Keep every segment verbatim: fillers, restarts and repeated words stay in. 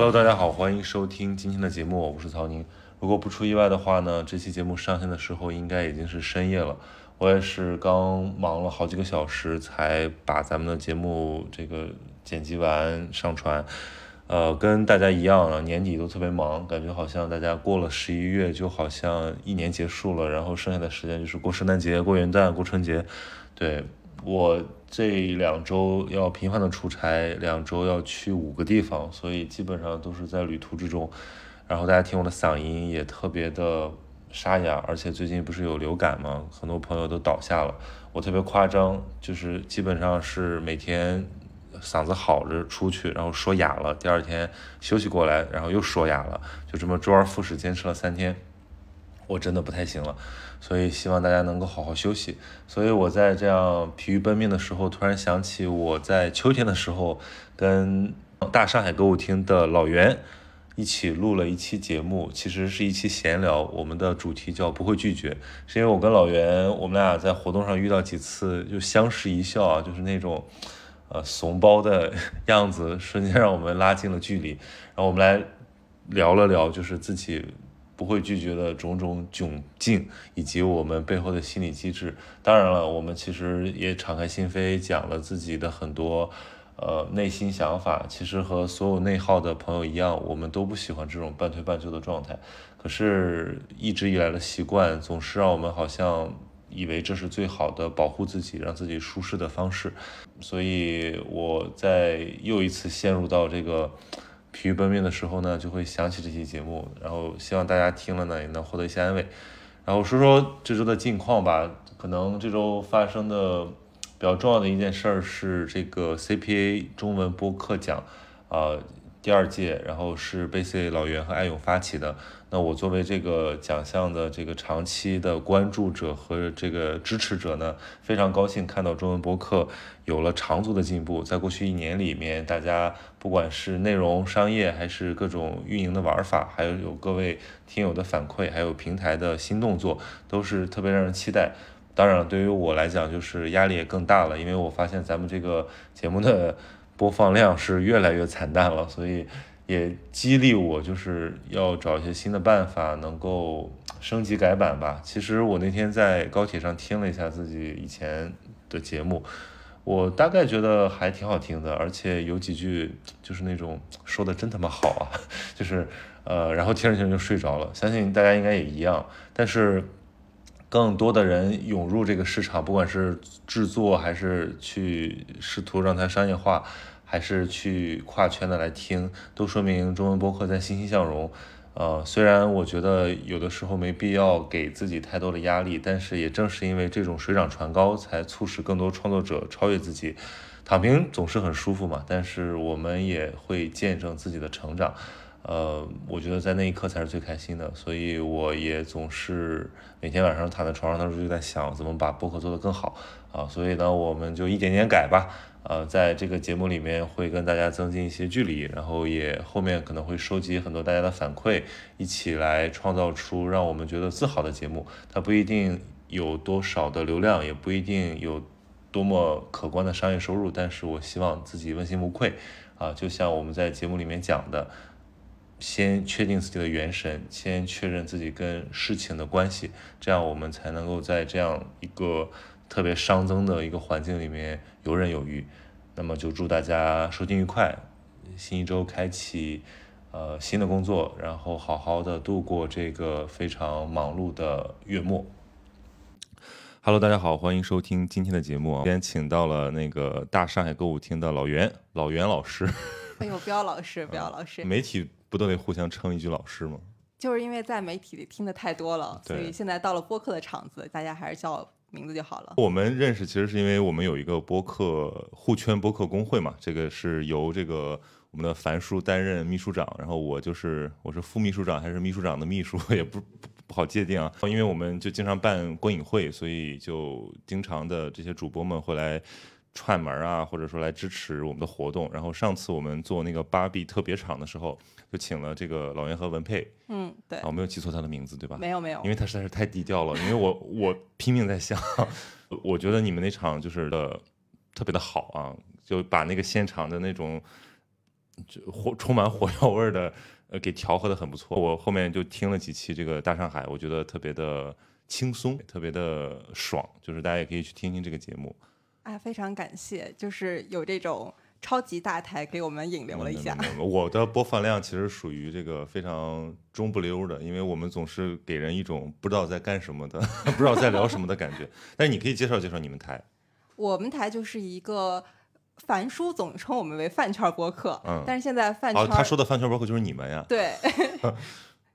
Hello， 大家好，欢迎收听今天的节目，我是曹宁。如果不出意外的话呢，这期节目上线的时候应该已经是深夜了。我也是刚忙了好几个小时才把咱们的节目这个剪辑完上传。呃，跟大家一样啊，年底都特别忙，感觉好像大家过了十一月就好像一年结束了，然后剩下的时间就是过圣诞节、过元旦、过春节。对，我这两周要频繁的出差，两周要去五个地方，所以基本上都是在旅途之中。然后大家听我的嗓音也特别的沙哑，而且最近不是有流感吗？很多朋友都倒下了。我特别夸张，就是基本上是每天嗓子好着出去，然后说哑了，第二天休息过来，然后又说哑了，就这么周而复始坚持了三天。我真的不太行了，所以希望大家能够好好休息。所以我在这样疲于奔命的时候，突然想起我在秋天的时候跟大上海歌舞厅的老袁一起录了一期节目，其实是一期闲聊，我们的主题叫不会拒绝，是因为我跟老袁我们俩在活动上遇到几次就相视一笑啊，就是那种呃怂包的样子，瞬间让我们拉近了距离。然后我们来聊了聊就是自己不会拒绝的种种窘境，以及我们背后的心理机制。当然了，我们其实也敞开心扉讲了自己的很多呃内心想法。其实和所有内耗的朋友一样，我们都不喜欢这种半推半就的状态，可是一直以来的习惯总是让我们好像以为这是最好的保护自己让自己舒适的方式。所以我在又一次陷入到这个疲于奔命的时候呢，就会想起这期节目，然后希望大家听了呢也能获得一些安慰。然后说说这周的近况吧，可能这周发生的比较重要的一件事是这个 C P A 中文播客奖啊、呃、第二届，然后是贝C老袁和艾勇发起的。那我作为这个奖项的这个长期的关注者和这个支持者呢，非常高兴看到中文播客有了长足的进步。在过去一年里面，大家不管是内容、商业，还是各种运营的玩法，还有有各位听友的反馈，还有平台的新动作，都是特别让人期待。当然了，对于我来讲，就是压力也更大了，因为我发现咱们这个节目的播放量是越来越惨淡了，所以也激励我就是要找一些新的办法能够升级改版吧。其实我那天在高铁上听了一下自己以前的节目，我大概觉得还挺好听的，而且有几句就是那种说的真他妈好啊，就是呃，然后听着听着就睡着了，相信大家应该也一样。但是更多的人涌入这个市场，不管是制作还是去试图让它商业化，还是去跨圈的来听，都说明中文播客在欣欣向荣。呃，虽然我觉得有的时候没必要给自己太多的压力，但是也正是因为这种水涨船高，才促使更多创作者超越自己。躺平总是很舒服嘛，但是我们也会见证自己的成长。呃，我觉得在那一刻才是最开心的，所以我也总是每天晚上躺在床上的时候就在想怎么把播客做得更好啊、呃，所以呢，我们就一点点改吧。呃，在这个节目里面会跟大家增进一些距离，然后也后面可能会收集很多大家的反馈，一起来创造出让我们觉得自豪的节目。它不一定有多少的流量，也不一定有多么可观的商业收入，但是我希望自己问心无愧啊、呃，就像我们在节目里面讲的，先确定自己的元神，先确认自己跟事情的关系，这样我们才能够在这样一个特别熵增的一个环境里面游刃有余。那么就祝大家收听愉快，新一周开启呃新的工作，然后好好的度过这个非常忙碌的月末。Hello， 大家好，欢迎收听今天的节目。今天请到了那个大上海歌舞厅的老袁，老袁老师。哎呦，不要老师，不要老师。媒体不都得互相称一句老师吗？就是因为在媒体里听的太多了，所以现在到了播客的场子，大家还是叫名字就好了。我们认识其实是因为我们有一个播客互圈播客工会嘛，这个是由这个我们的樊叔担任秘书长，然后我就是我是副秘书长还是秘书长的秘书也不 不, 不好界定啊。因为我们就经常办观影会，所以就经常的这些主播们会来串门啊，或者说来支持我们的活动。然后上次我们做那个芭比特别场的时候，就请了这个老袁和文佩。嗯，对，我、哦、没有记错他的名字对吧？没有没有，因为他实在是太低调了。因为我我拼命在想，我觉得你们那场就是的特别的好啊，就把那个现场的那种充满火药味的呃给调和的很不错。我后面就听了几期这个大上海，我觉得特别的轻松，特别的爽，就是大家也可以去听听这个节目啊。非常感谢，就是有这种超级大台给我们引流了一下。我的播放量其实属于这个非常中不溜的，因为我们总是给人一种不知道在干什么的不知道在聊什么的感觉。但是你可以介绍介绍你们台。我们台就是一个樊叔总称我们为饭圈播客、嗯、但是现在饭圈、哦、他说的饭圈播客就是你们呀。对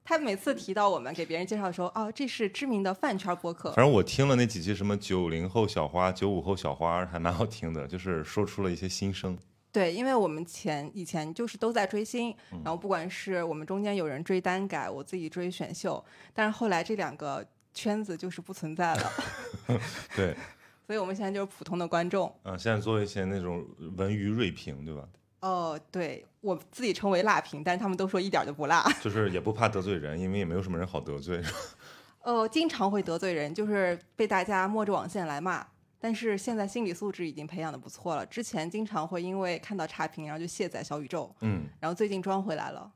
他每次提到我们给别人介绍的时候、哦、这是知名的饭圈播客。反正我听了那几期什么九零后小花九五后小花还蛮好听的，就是说出了一些心声。对，因为我们前以前就是都在追星，然后不管是我们中间有人追单改，我自己追选秀，但是后来这两个圈子就是不存在了对，所以我们现在就是普通的观众、啊、现在做一些那种文娱锐评，对吧？哦，对，我自己称为辣评，但是他们都说一点就不辣，就是也不怕得罪人，因为也没有什么人好得罪哦，经常会得罪人，就是被大家摸着网线来骂，但是现在心理素质已经培养的不错了，之前经常会因为看到差评然后就卸载小宇宙，嗯，然后最近装回来了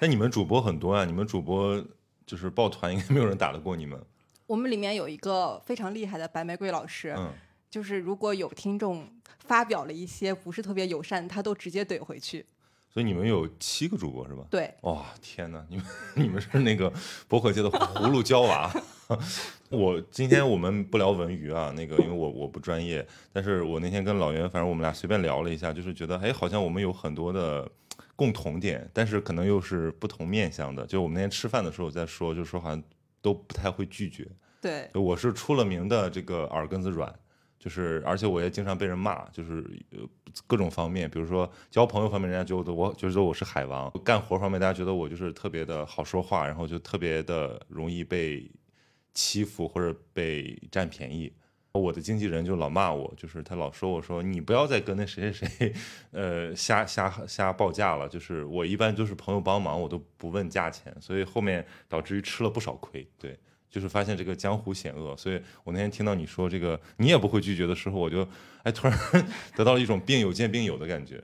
那你们主播很多啊，你们主播就是抱团应该没有人打得过你们。我们里面有一个非常厉害的白玫瑰老师、嗯、就是如果有听众发表了一些不是特别友善，他都直接怼回去。所以你们有七个主播是吧？对。哇、哦，天哪，你们你们是那个播客界的葫芦娇娃我今天我们不聊文娱啊，那个因为我我不专业，但是我那天跟老袁，反正我们俩随便聊了一下，就是觉得哎，好像我们有很多的共同点，但是可能又是不同面向的。就我们那天吃饭的时候在说，就是说好像都不太会拒绝。对，我是出了名的这个耳根子软。就是而且我也经常被人骂，就是各种方面，比如说交朋友方面人家觉得我觉得我是海王，干活方面大家觉得我就是特别的好说话，然后就特别的容易被欺负或者被占便宜。我的经纪人就老骂我，就是他老说我说你不要再跟那谁谁谁呃瞎瞎瞎报价了，就是我一般就是朋友帮忙我都不问价钱，所以后面导致于吃了不少亏。对，就是发现这个江湖险恶，所以我那天听到你说这个你也不会拒绝的时候，我就哎突然得到了一种病友见病友的感觉。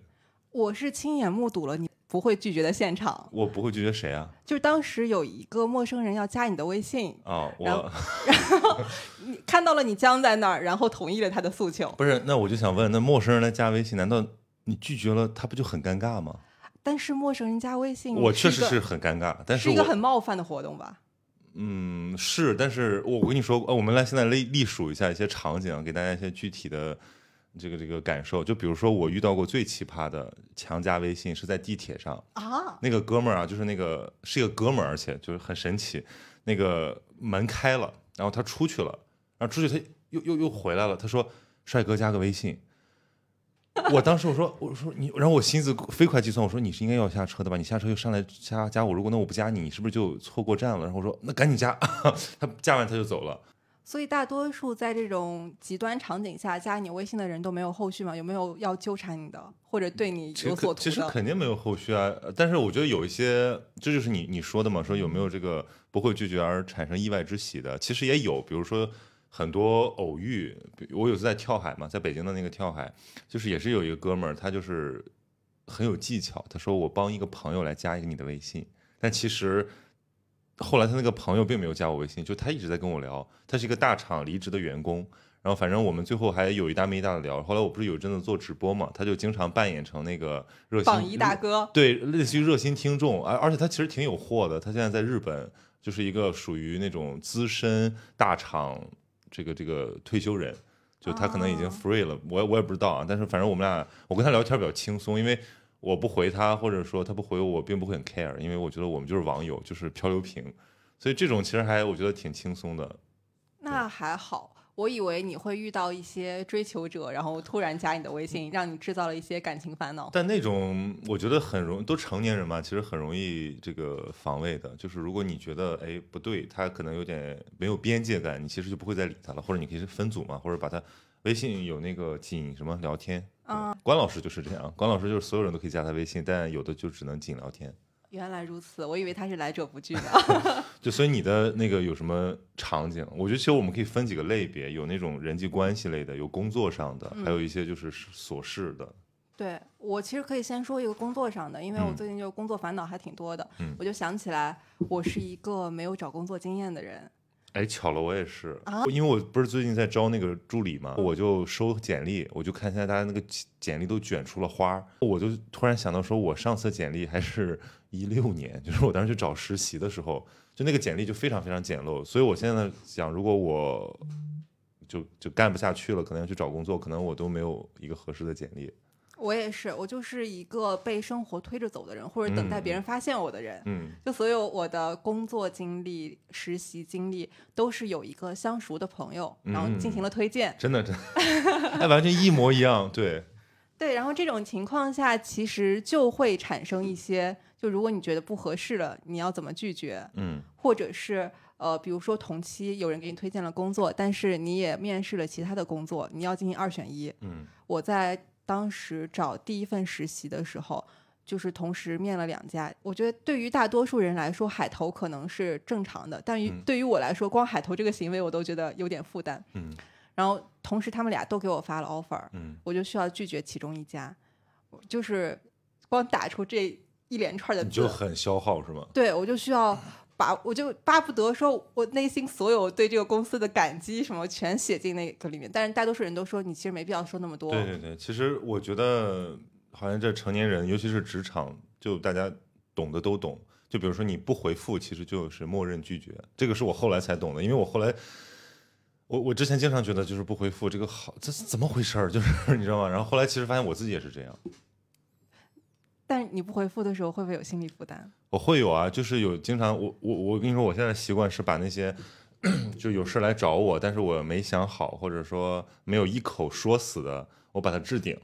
我是亲眼目睹了你不会拒绝的现场。我不会拒绝谁啊？就是当时有一个陌生人要加你的微信啊、哦，然后然后你看到了你僵在那儿，然后同意了他的诉求。不是，那我就想问，那陌生人来加微信，难道你拒绝了他不就很尴尬吗？但是陌生人加微信，我确实是很尴尬，但是是一个很冒犯的活动吧。嗯，是，但是我跟你说，我们来现在隶隶属一下一些场景，给大家一些具体的这个这个感受。就比如说，我遇到过最奇葩的强加微信是在地铁上啊，那个哥们儿啊，就是那个是一个哥们儿，而且就是很神奇，那个门开了，然后他出去了，然后出去他又又又回来了，他说：“帅哥，加个微信。”我当时我说我说你，然后我心思飞快计算，我说你是应该要下车的吧？你下车又上来加加我，如果那我不加你，你是不是就错过站了？然后我说那赶紧加，他加完他就走了。所以大多数在这种极端场景下加你微信的人都没有后续吗？有没有要纠缠你的，或者对你有所图的？其实肯定没有后续啊，但是我觉得有一些，这就是你你说的嘛，说有没有这个不会拒绝而产生意外之喜的，其实也有，比如说。很多偶遇，我有次在跳海嘛，在北京的那个跳海，就是也是有一个哥们儿，他就是很有技巧，他说我帮一个朋友来加一个你的微信，但其实后来他那个朋友并没有加我微信，就他一直在跟我聊，他是一个大厂离职的员工，然后反正我们最后还有一搭没一搭的聊，后来我不是有阵子做直播嘛，他就经常扮演成那个热心榜一大哥，对，类似于热心听众，而且他其实挺有货的，他现在在日本就是一个属于那种资深大厂。这个这个退休人，就他可能已经 free 了，我我也不知道啊。但是反正我们俩，我跟他聊天比较轻松，因为我不回他，或者说他不回我，我并不会很 care， 因为我觉得我们就是网友，就是漂流瓶，所以这种其实还我觉得挺轻松的。那还好，我以为你会遇到一些追求者，然后突然加你的微信，让你制造了一些感情烦恼。但那种我觉得很容易，都成年人嘛，其实很容易这个防卫的。就是如果你觉得哎不对，他可能有点没有边界感，你其实就不会再理他了，或者你可以分组嘛，或者把他微信有那个仅什么聊天啊。关老师就是这样，关老师就是所有人都可以加他微信，但有的就只能仅聊天。原来如此，我以为他是来者不拒的就所以你的那个有什么场景，我觉得其实我们可以分几个类别，有那种人际关系类的，有工作上的，还有一些就是琐事的、嗯、对，我其实可以先说一个工作上的，因为我最近就工作烦恼还挺多的、嗯、我就想起来我是一个没有找工作经验的人。哎，巧了，我也是、啊、因为我不是最近在招那个助理嘛，我就收简历，我就看现在大家那个简历都卷出了花，我就突然想到说我上次简历还是一六年，就是我当时去找实习的时候，就那个简历就非常非常简陋，所以我现在想如果我就就干不下去了，可能要去找工作，可能我都没有一个合适的简历。我也是，我就是一个被生活推着走的人，或者等待别人发现我的人、嗯、就所有我的工作经历实习经历都是有一个相熟的朋友、嗯、然后进行了推荐，真的真的、哎、完全一模一样。对对，然后这种情况下其实就会产生一些，就如果你觉得不合适了你要怎么拒绝，嗯，或者是呃，比如说同期有人给你推荐了工作，但是你也面试了其他的工作，你要进行二选一。嗯，我在当时找第一份实习的时候就是同时面了两家，我觉得对于大多数人来说海投可能是正常的，但于、嗯、对于我来说光海投这个行为我都觉得有点负担。嗯，然后同时他们俩都给我发了 offer， 嗯，我就需要拒绝其中一家，就是光打出这一连串的字你就很消耗是吗？对，我就需要把我就巴不得说我内心所有对这个公司的感激什么全写进那个里面，但是大多数人都说你其实没必要说那么多。对对对，其实我觉得好像这成年人尤其是职场就大家懂得都懂，就比如说你不回复其实就是默认拒绝，这个是我后来才懂的，因为我后来我我之前经常觉得就是不回复这个好这是怎么回事，就是你知道吗，然后后来其实发现我自己也是这样。但你不回复的时候会不会有心理负担？我会有啊，就是有经常我我我跟你说，我现在习惯是把那些就有事来找我，但是我没想好或者说没有一口说死的，我把它置顶。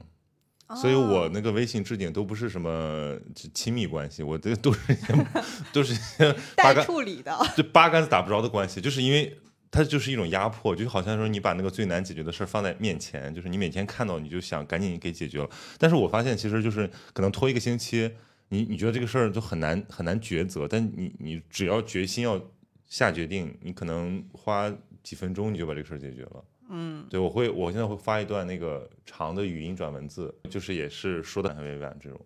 所以我那个微信置顶都不是什么亲密关系，我这都是一些都是一些待处理的，就八竿子打不着的关系，就是因为它就是一种压迫，就好像说你把那个最难解决的事放在面前，就是你每天看到你就想赶紧给解决了，但是我发现其实就是可能拖一个星期你你觉得这个事儿就很难很难抉择，但你你只要决心要下决定，你可能花几分钟你就把这个事儿解决了。嗯，对，我会我现在会发一段那个长的语音转文字，就是也是说的很委婉这种。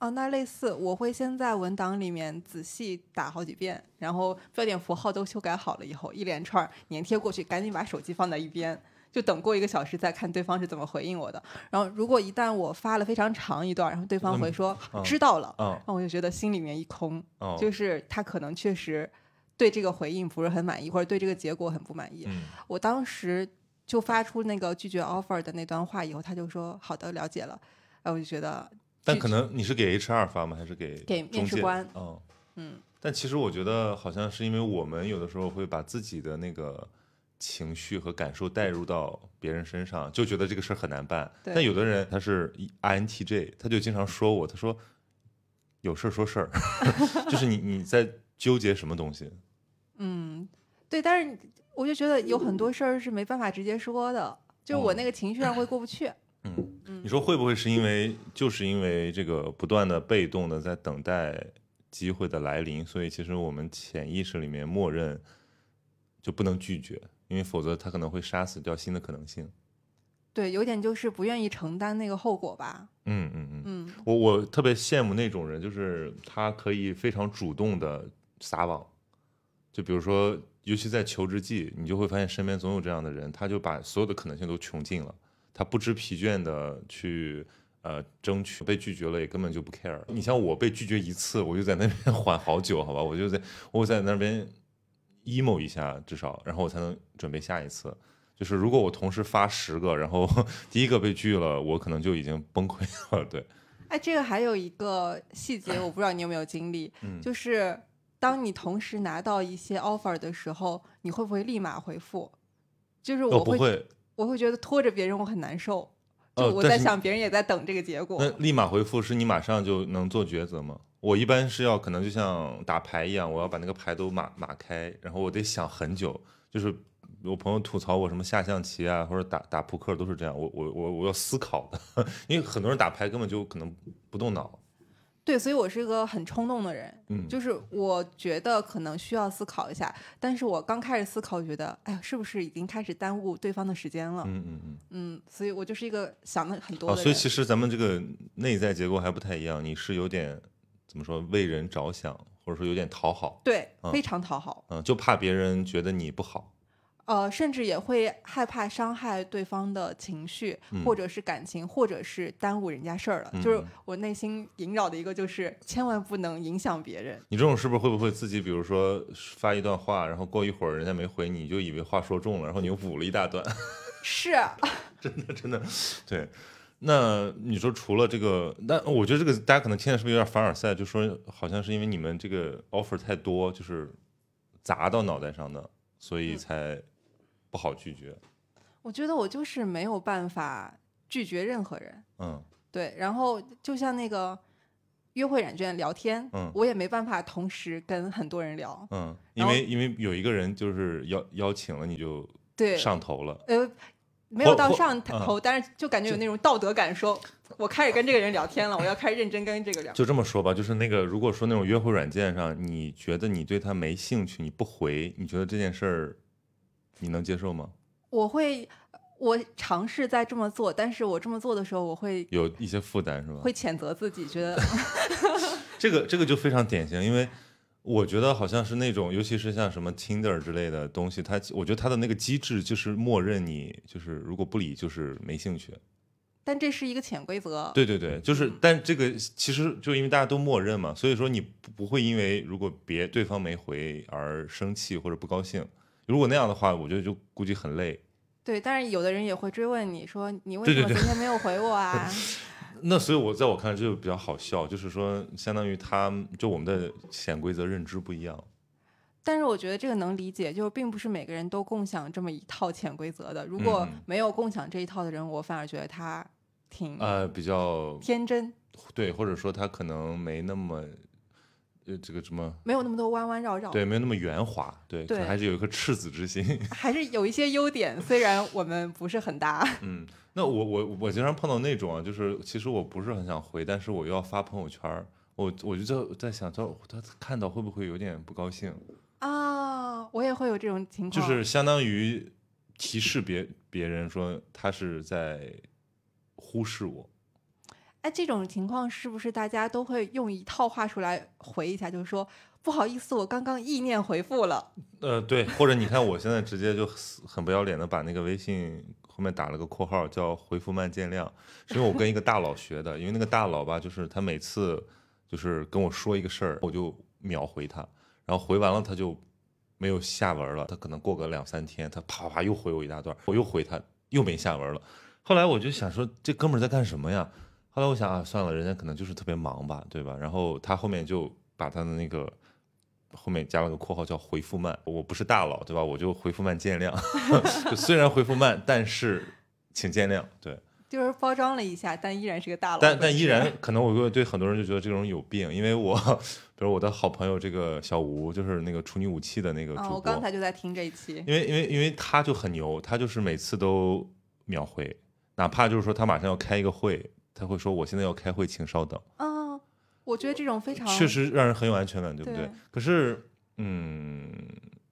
哦，那类似我会先在文档里面仔细打好几遍，然后标点符号都修改好了以后一连串粘贴过去，赶紧把手机放在一边，就等过一个小时再看对方是怎么回应我的。然后如果一旦我发了非常长一段，然后对方回说、嗯、知道了、嗯、然后我就觉得心里面一空、嗯、就是他可能确实对这个回应不是很满意，或者对这个结果很不满意、嗯、我当时就发出那个拒绝 offer 的那段话以后，他就说好的了解了，然后我就觉得。但可能你是给 H R 发吗？还是给给面试官？哦，嗯。但其实我觉得，好像是因为我们有的时候会把自己的那个情绪和感受带入到别人身上，就觉得这个事很难办。但有的人他是 I N T J， 他就经常说我，他说有事说事儿，就是你你在纠结什么东西？嗯，对。但是我就觉得有很多事儿是没办法直接说的，就是我那个情绪上会过不去。嗯嗯，你说会不会是因为就是因为这个不断的被动的在等待机会的来临，所以其实我们潜意识里面默认就不能拒绝，因为否则它可能会杀死掉新的可能性。对，有点就是不愿意承担那个后果吧。嗯嗯嗯，我我特别羡慕那种人，就是他可以非常主动的撒网，就比如说尤其在求职季，你就会发现身边总有这样的人，他就把所有的可能性都穷尽了，他不知疲倦的去呃争取，被拒绝了也根本就不 care。 你像我被拒绝一次我就在那边缓好久，好吧，我就在我在那边 emo 一下至少，然后我才能准备下一次。就是如果我同时发十个然后第一个被拒了，我可能就已经崩溃了。对，哎，这个还有一个细节我不知道你有没有经历、嗯、就是当你同时拿到一些 offer 的时候你会不会立马回复？就是我会、哦、不会，我会觉得拖着别人我很难受，就我在想别人也在等这个结果、哦、那立马回复是你马上就能做抉择吗？我一般是要可能就像打牌一样，我要把那个牌都码码开，然后我得想很久。就是我朋友吐槽我什么下象棋啊或者打打扑克都是这样，我我我我要思考的因为很多人打牌根本就可能不动脑。对，所以我是一个很冲动的人，嗯，就是我觉得可能需要思考一下，但是我刚开始思考觉得哎呀是不是已经开始耽误对方的时间了，嗯嗯嗯嗯，所以我就是一个想的很多的人、哦、所以其实咱们这个内在结构还不太一样，你是有点怎么说为人着想，或者说有点讨好，对、嗯、非常讨好，嗯，就怕别人觉得你不好，呃，甚至也会害怕伤害对方的情绪、嗯、或者是感情，或者是耽误人家事儿了、嗯、就是我内心萦绕的一个就是千万不能影响别人。你这种是不是会不会自己比如说发一段话，然后过一会儿人家没回你，就以为话说中了，然后你又补了一大段？是、啊、真的真的。对，那你说除了这个，那我觉得这个大家可能听的是不是有点凡尔赛，就说好像是因为你们这个 offer 太多，就是砸到脑袋上的，所以才、嗯不好拒绝。我觉得我就是没有办法拒绝任何人，嗯，对，然后就像那个约会软件聊天、嗯、我也没办法同时跟很多人聊，嗯，因为因为有一个人就是邀邀请了你就上头了，对，呃没有到上头、嗯、但是就感觉有那种道德感，说我开始跟这个人聊天了，我要开始认真跟这个聊。就这么说吧，就是那个如果说那种约会软件上你觉得你对他没兴趣，你不回，你觉得这件事儿你能接受吗？我会，我尝试在这么做，但是我这么做的时候，我会有一些负担，是吧？会谴责自己，觉得这个这个就非常典型，因为我觉得好像是那种，尤其是像什么 Tinder 之类的东西，它我觉得它的那个机制就是默认你就是如果不理就是没兴趣，但这是一个潜规则。对对对，就是，但这个其实就因为大家都默认嘛，所以说你不会因为如果别对方没回而生气或者不高兴。如果那样的话，我觉得就估计很累。对，但是有的人也会追问你说你为什么今天没有回我啊？对对对那所以我在我看来就比较好笑，就是说相当于他就我们的潜规则认知不一样。但是我觉得这个能理解，就是并不是每个人都共享这么一套潜规则的。如果没有共享这一套的人，嗯、我反而觉得他挺呃比较天真，对，或者说他可能没那么。呃，这个什么没有那么多弯弯绕绕，对，没有那么圆滑，对，对，还是有一颗赤子之心，还是有一些优点，虽然我们不是很搭。嗯，那我我我经常碰到那种啊，就是其实我不是很想回，但是我又要发朋友圈，我我就在在想，他他看到会不会有点不高兴啊？我也会有这种情况，就是相当于提示别别人说他是在忽视我。哎，这种情况是不是大家都会用一套话术来回一下，就是说不好意思我刚刚意念回复了，呃，对，或者你看我现在直接就很不要脸的把那个微信后面打了个括号叫回复慢见谅，是因为我跟一个大佬学的，因为那个大佬吧，就是他每次就是跟我说一个事儿，我就秒回他，然后回完了他就没有下文了，他可能过个两三天他啪啪又回我一大段，我又回他又没下文了，后来我就想说这哥们儿在干什么呀，后来我想啊，算了，人家可能就是特别忙吧，对吧？然后他后面就把他的那个后面加了个括号叫回复慢，我不是大佬，对吧？我就回复慢见谅，就虽然回复慢，但是请见谅，对。就是包装了一下，但依然是个大佬。但但依然可能我对很多人就觉得这种有病，因为我比如我的好朋友这个小吴，就是那个处女武器的那个主播，哦、我刚才就在听这一期，因为因为因为他就很牛，他就是每次都秒回，哪怕就是说他马上要开一个会。他会说我现在要开会请稍等，嗯，我觉得这种非常确实让人很有安全感，对不 对, 对，可是嗯，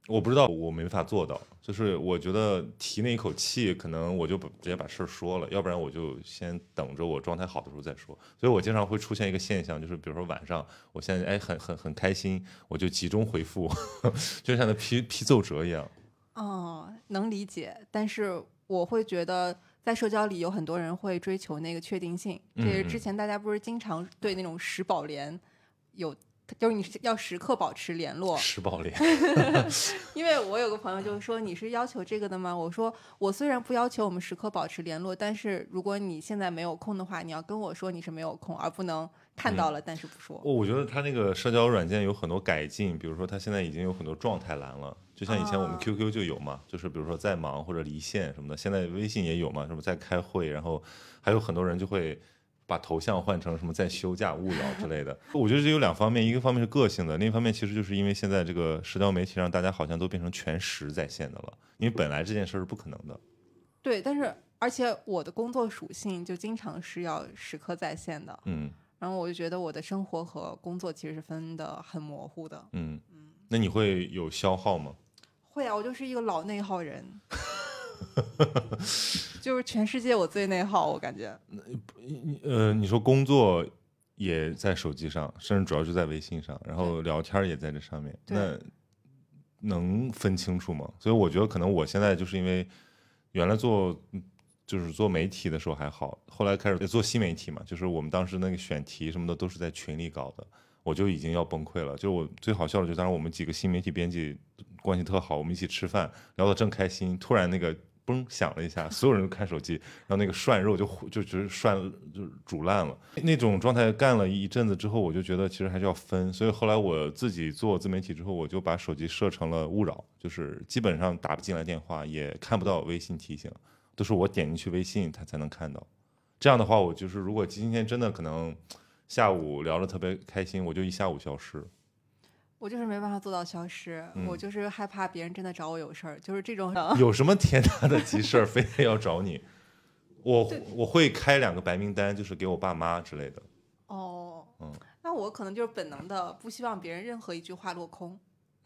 我不知道我没法做到，就是我觉得提那一口气可能我就直接把事说了，要不然我就先等着我状态好的时候再说，所以我经常会出现一个现象，就是比如说晚上我现在哎很很很开心，我就集中回复就像那批批奏折一样，哦，能理解，但是我会觉得在社交里有很多人会追求那个确定性，这是之前大家不是经常对那种十保联有，就是你要时刻保持联络。十保联，因为我有个朋友就是说你是要求这个的吗？我说我虽然不要求我们时刻保持联络，但是如果你现在没有空的话，你要跟我说你是没有空，而不能看到了、嗯、但是不说。我觉得他那个社交软件有很多改进，比如说他现在已经有很多状态栏了。就像以前我们 Q Q 就有嘛，就是比如说在忙或者离线什么的，现在微信也有嘛，什么在开会，然后还有很多人就会把头像换成什么在休假、勿扰之类的。我觉得这有两方面，一个方面是个性的，另一方面其实就是因为现在这个社交媒体上大家好像都变成全时在线的了，因为本来这件事是不可能的。对，但是而且我的工作属性就经常是要时刻在线的，嗯，然后我就觉得我的生活和工作其实是分得很模糊的。嗯嗯，那你会有消耗吗？会啊，我就是一个老内耗人。就是全世界我最内耗，我感觉。呃，你说工作也在手机上，甚至主要是在微信上，然后聊天也在这上面，那能分清楚吗？所以我觉得可能我现在就是因为原来做就是做媒体的时候还好，后来开始做新媒体嘛，就是我们当时那个选题什么的都是在群里搞的，我就已经要崩溃了。就我最好笑的就是当时我们几个新媒体编辑关系特好，我们一起吃饭聊得正开心，突然那个嘣响了一下，所有人都看手机，然后那个涮肉就就就是涮就煮烂了。那种状态干了一阵子之后，我就觉得其实还是要分，所以后来我自己做自媒体之后，我就把手机设成了勿扰，就是基本上打不进来电话，也看不到微信提醒，都是我点进去微信他才能看到。这样的话，我就是如果今天真的可能下午聊得特别开心，我就一下午消失。我就是没办法做到消失、嗯、我就是害怕别人真的找我有事儿，就是这种有什么天大的急事儿非得要找你。我我会开两个白名单，就是给我爸妈之类的。哦、嗯、那我可能就是本能的不希望别人任何一句话落空。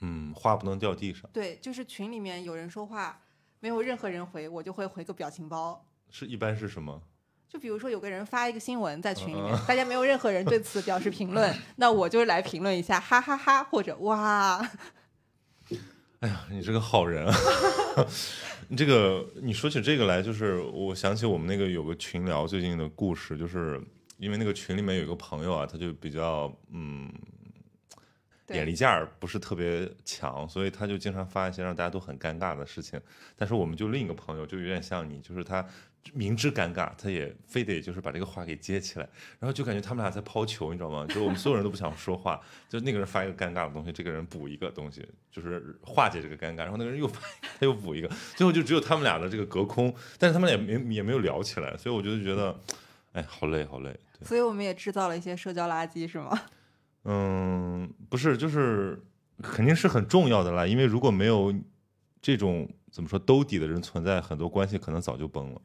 嗯，话不能掉地上。对，就是群里面有人说话没有任何人回，我就会回个表情包。是一般是什么？就比如说有个人发一个新闻在群里面、嗯、大家没有任何人对此表示评论，那我就来评论一下哈哈哈，或者哇。哎呀，你这个好人啊。你这个你说起这个来，就是我想起我们那个有个群聊最近的故事，就是因为那个群里面有一个朋友啊，他就比较嗯眼力劲儿不是特别强，所以他就经常发一些让大家都很尴尬的事情。但是我们就另一个朋友就有点像你，就是他明知尴尬他也非得就是把这个话给接起来，然后就感觉他们俩在抛球，你知道吗？就我们所有人都不想说话，就那个人发一个尴尬的东西，这个人补一个东西，就是化解这个尴尬，然后那个人又发他又补一个，最后就只有他们俩的这个隔空，但是他们俩也没也没有聊起来。所以我就觉得哎，好累好累。所以我们也制造了一些社交垃圾是吗？嗯，不是，就是肯定是很重要的啦，因为如果没有这种怎么说兜底的人存在，很多关系可能早就崩了。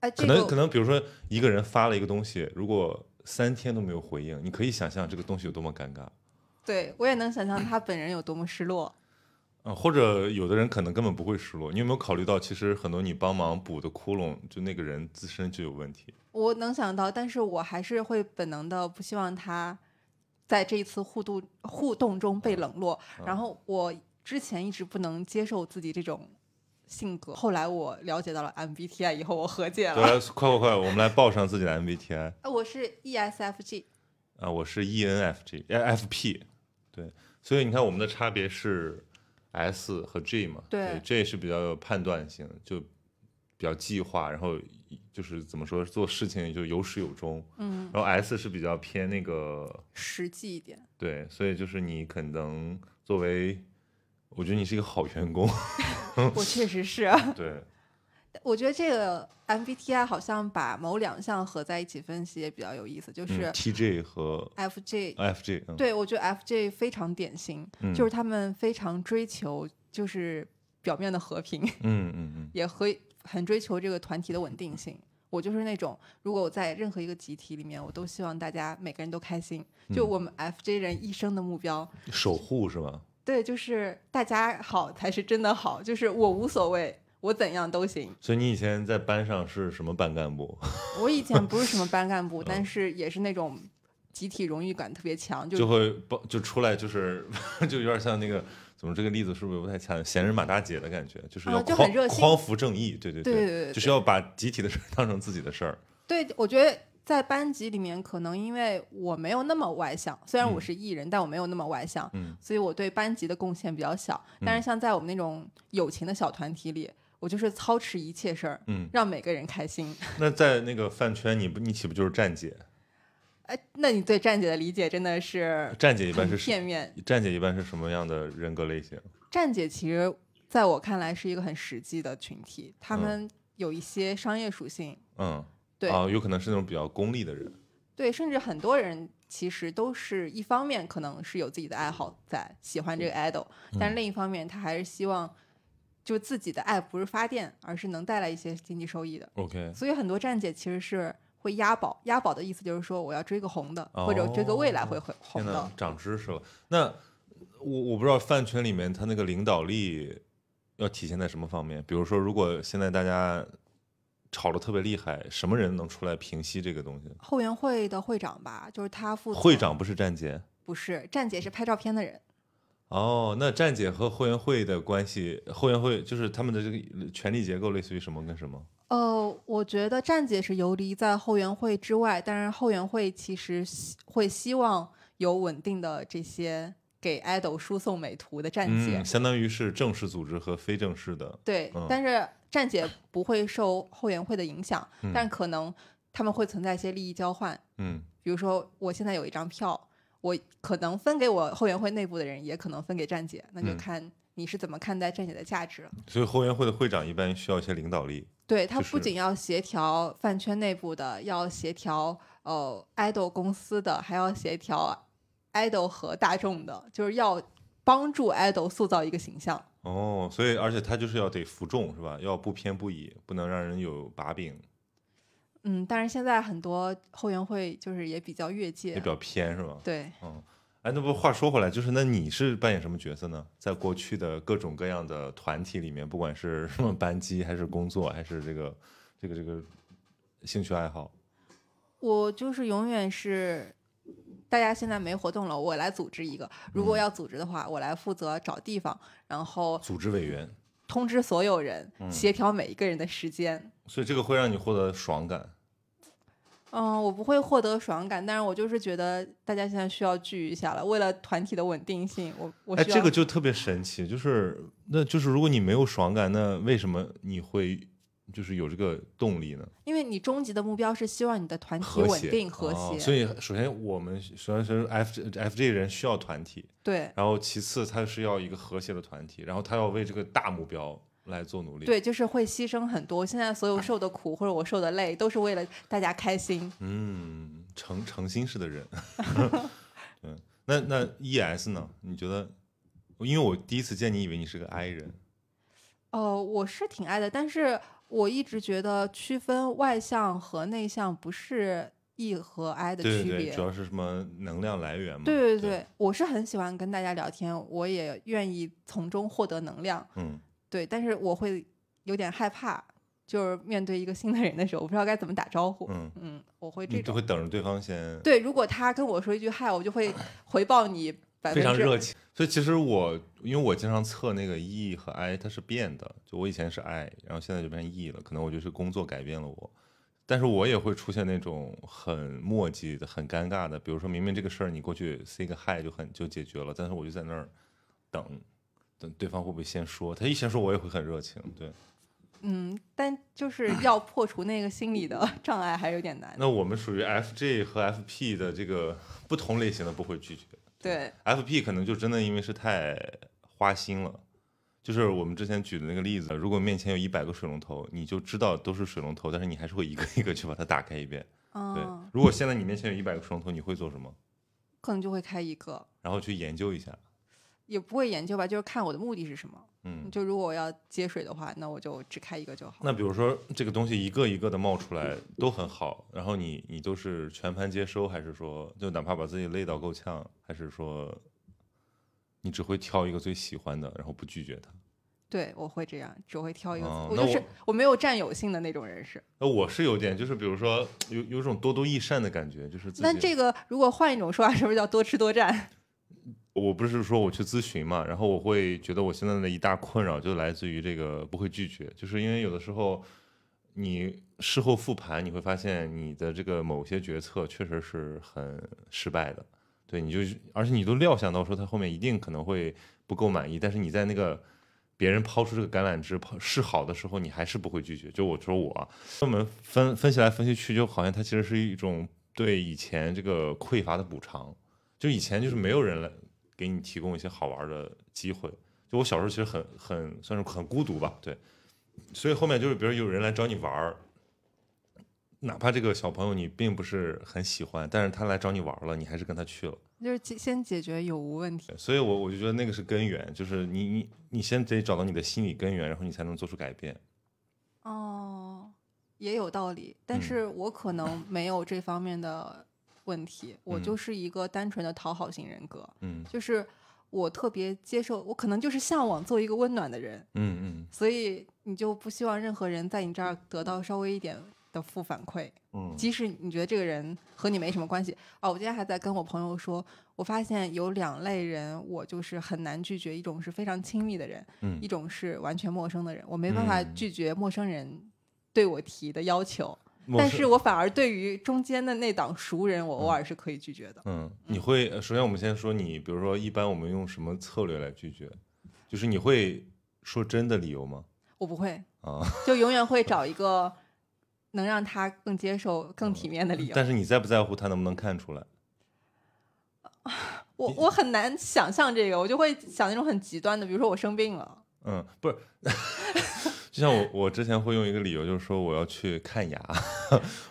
哎，这个、可能可能比如说一个人发了一个东西，如果三天都没有回应，你可以想象这个东西有多么尴尬。对，我也能想象他本人有多么失落。嗯，或者有的人可能根本不会失落。你有没有考虑到其实很多你帮忙补的窟窿，就那个人自身就有问题？我能想到，但是我还是会本能的不希望他在这一次互动互动中被冷落、嗯嗯、然后我之前一直不能接受自己这种性格，后来我了解到了 M B T I 以后，我和解了。对、啊，快快快，我们来报上自己的 M B T I。我是 E S F J， 啊，我是 E N F P。对，所以你看我们的差别是 S 和 G 嘛。对， J 是比较有判断性，就比较计划，然后就是怎么说，做事情就有始有终。嗯。然后 S 是比较偏那个实际一点。对，所以就是你可能作为。我觉得你是一个好员工。我确实是、啊、对，我觉得这个 M B T I 好像把某两项合在一起分析也比较有意思，就是 T J 和 F J、嗯、F J、嗯、对，我觉得 F J 非常典型、嗯、就是他们非常追求就是表面的和平，嗯嗯嗯，也会很追求这个团体的稳定性。我就是那种如果我在任何一个集体里面，我都希望大家每个人都开心，就我们 F J 人一生的目标、嗯、守护是吧？对，就是大家好才是真的好，就是我无所谓，我怎样都行。所以你以前在班上是什么班干部？我以前不是什么班干部，但是也是那种集体荣誉感特别强，就就会就出来，就是就有点像那个怎么，这个例子是不是不太恰当？闲人马大姐的感觉，就是要匡、啊、匡扶正义，对对 对, 对, 对, 对, 对，就是要把集体的事当成自己的事儿。对，我觉得。在班级里面可能因为我没有那么外向，虽然我是艺人、嗯、但我没有那么外向、嗯、所以我对班级的贡献比较小、嗯、但是像在我们那种友情的小团体里，我就是操持一切事儿、嗯，让每个人开心。那在那个饭圈你不你岂不就是站姐、呃、那你对站姐的理解真的是站姐一般是片面。站姐一般是什么样的人格类型？站姐其实在我看来是一个很实际的群体，他们有一些商业属性，嗯啊、哦，有可能是那种比较功利的人。对，甚至很多人其实都是一方面可能是有自己的爱好在，喜欢这个 idol， 但另一方面他还是希望就自己的爱不是发电，而是能带来一些经济收益的。OK， 所以很多站姐其实是会押宝，押宝的意思就是说我要追个红的、哦、或者追个未来会红的。长知识了。那 我, 我不知道饭圈里面他那个领导力要体现在什么方面，比如说如果现在大家吵得特别厉害，什么人能出来平息这个东西？后援会的会长吧，就是他负责。会长不是站姐？不是，站姐是拍照片的人。哦，那站姐和后援会的关系，后援会就是他们的这个权力结构类似于什么跟什么？呃，我觉得站姐是游离在后援会之外，但是后援会其实会希望有稳定的这些给 idol 输送美图的站姐、嗯、相当于是正式组织和非正式的。对、嗯、但是站姐不会受后援会的影响、嗯、但可能他们会存在一些利益交换。嗯，比如说我现在有一张票，我可能分给我后援会内部的人，也可能分给站姐，那就看你是怎么看待站姐的价值了、嗯、所以后援会的会长一般需要一些领导力。对，他不仅要协调饭圈内部的，要协调呃 idol 公司的，还要协调idol 和大众的，就是要帮助 idol 塑造一个形象。哦，所以而且他就是要得服众是吧？要不偏不倚，不能让人有把柄。嗯，但是现在很多后援会就是也比较越界，也比较偏是吧？对，嗯，哎，那不话说回来，就是那你是扮演什么角色呢？在过去的各种各样的团体里面，不管是什么班级，还是工作，还是这个这个这个兴趣爱好，我就是永远是。大家现在没活动了，我来组织一个，如果要组织的话、嗯、我来负责找地方，然后组织委员通知所有人、嗯、协调每一个人的时间。所以这个会让你获得爽感？嗯，我不会获得爽感，但是我就是觉得大家现在需要聚一下了，为了团体的稳定性。我我哎，这个就特别神奇，就是那就是如果你没有爽感，那为什么你会就是有这个动力呢？因为你终极的目标是希望你的团体稳定和 谐, 和谐、哦、所以首先我们首先是 F J, F J 人需要团体，对，然后其次他是要一个和谐的团体，然后他要为这个大目标来做努力。对，就是会牺牲很多，现在所有受的苦或者我受的累都是为了大家开心。嗯，诚诚心式的人对，那那 E S 呢？你觉得？因为我第一次见你以为你是个 I 人。哦，我是挺 I 的，但是我一直觉得区分外向和内向不是 E 和 I 的区别。对对对，主要是什么能量来源嘛。对对 对, 对，我是很喜欢跟大家聊天，我也愿意从中获得能量。嗯，对，但是我会有点害怕，就是面对一个新的人的时候，我不知道该怎么打招呼。嗯嗯，我会这种，你就会等着对方先。对，如果他跟我说一句嗨，我就会回报你百分之非常热情。所以其实我因为我经常测那个 E 和 I 它是变的，就我以前是 I 然后现在就变成 E 了，可能我就是工作改变了我，但是我也会出现那种很墨迹的很尴尬的，比如说明明这个事儿你过去 say 个 hi 就很就解决了，但是我就在那儿等等对方会不会先说，他一先说我也会很热情。对，嗯，但就是要破除那个心理的障碍还是有点难那我们属于 F J 和 F P 的这个不同类型的不会拒绝。对 ，F P 可能就真的因为是太花心了，就是我们之前举的那个例子，如果面前有一百个水龙头，你就知道都是水龙头，但是你还是会一个一个去把它打开一遍。哦、对，如果现在你面前有一百个水龙头，你会做什么？可能就会开一个，然后去研究一下。也不会研究吧，就是看我的目的是什么。嗯，就如果我要接水的话，那我就只开一个就好。那比如说这个东西一个一个的冒出来都很好，然后你你都是全盘接收，还是说就哪怕把自己累到够呛，还是说你只会挑一个最喜欢的然后不拒绝它？对，我会这样，只会挑一个、哦、我就是 我, 我没有占有性的那种人。是我是有点就是比如说有有种多多益善的感觉，就是自己。那这个如果换一种说法是不是叫多吃多占？我不是说我去咨询嘛，然后我会觉得我现在的一大困扰就来自于这个不会拒绝，就是因为有的时候你事后复盘你会发现你的这个某些决策确实是很失败的。对，你就而且你都料想到说他后面一定可能会不够满意，但是你在那个别人抛出这个橄榄枝示好的时候你还是不会拒绝。就我说我我们分分析来分析去，就好像它其实是一种对以前这个匮乏的补偿，就以前就是没有人来给你提供一些好玩的机会。就我小时候其实很很算是很孤独吧，对，所以后面就是比如有人来找你玩，哪怕这个小朋友你并不是很喜欢，但是他来找你玩了，你还是跟他去了，就是先解决有无问题。所以我我就觉得那个是根源，就是你你你先得找到你的心理根源，然后你才能做出改变。哦，也有道理，但是我可能没有这方面的问题、嗯、我就是一个单纯的讨好型人格，嗯，就是我特别接受，我可能就是向往做一个温暖的人，嗯嗯，所以你就不希望任何人在你这儿得到稍微一点的负反馈，嗯，即使你觉得这个人和你没什么关系啊、哦。我今天还在跟我朋友说，我发现有两类人我就是很难拒绝，一种是非常亲密的人、嗯、一种是完全陌生的人，我没办法拒绝陌生人对我提的要求、嗯、但是我反而对于中间的那档熟人我偶尔是可以拒绝的。 嗯, 嗯，你会，首先我们先说你，比如说一般我们用什么策略来拒绝，就是你会说真的理由吗？我不会啊，就永远会找一个能让他更接受更体面的理由、嗯、但是你在不在乎他能不能看出来？我我很难想象这个，我就会想那种很极端的，比如说我生病了，嗯，不是就像我我之前会用一个理由，就是说我要去看牙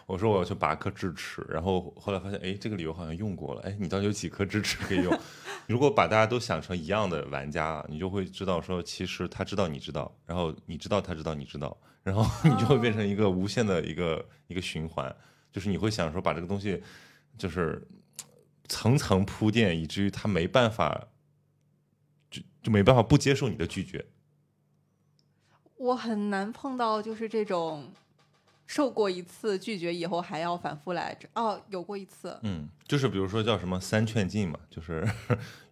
我说我要去拔颗智齿，然后后来发现哎，这个理由好像用过了，哎，你到底有几颗智齿可以用如果把大家都想成一样的玩家，你就会知道说其实他知道你知道，然后你知道他知道你知道，然后你就会变成一个无限的一个一个循环，就是你会想说把这个东西就是层层铺垫，以至于他没办法 就, 就没办法不接受你的拒绝。我很难碰到就是这种受过一次拒绝以后还要反复来着，哦，有过一次，嗯，就是比如说叫什么三劝进嘛，就是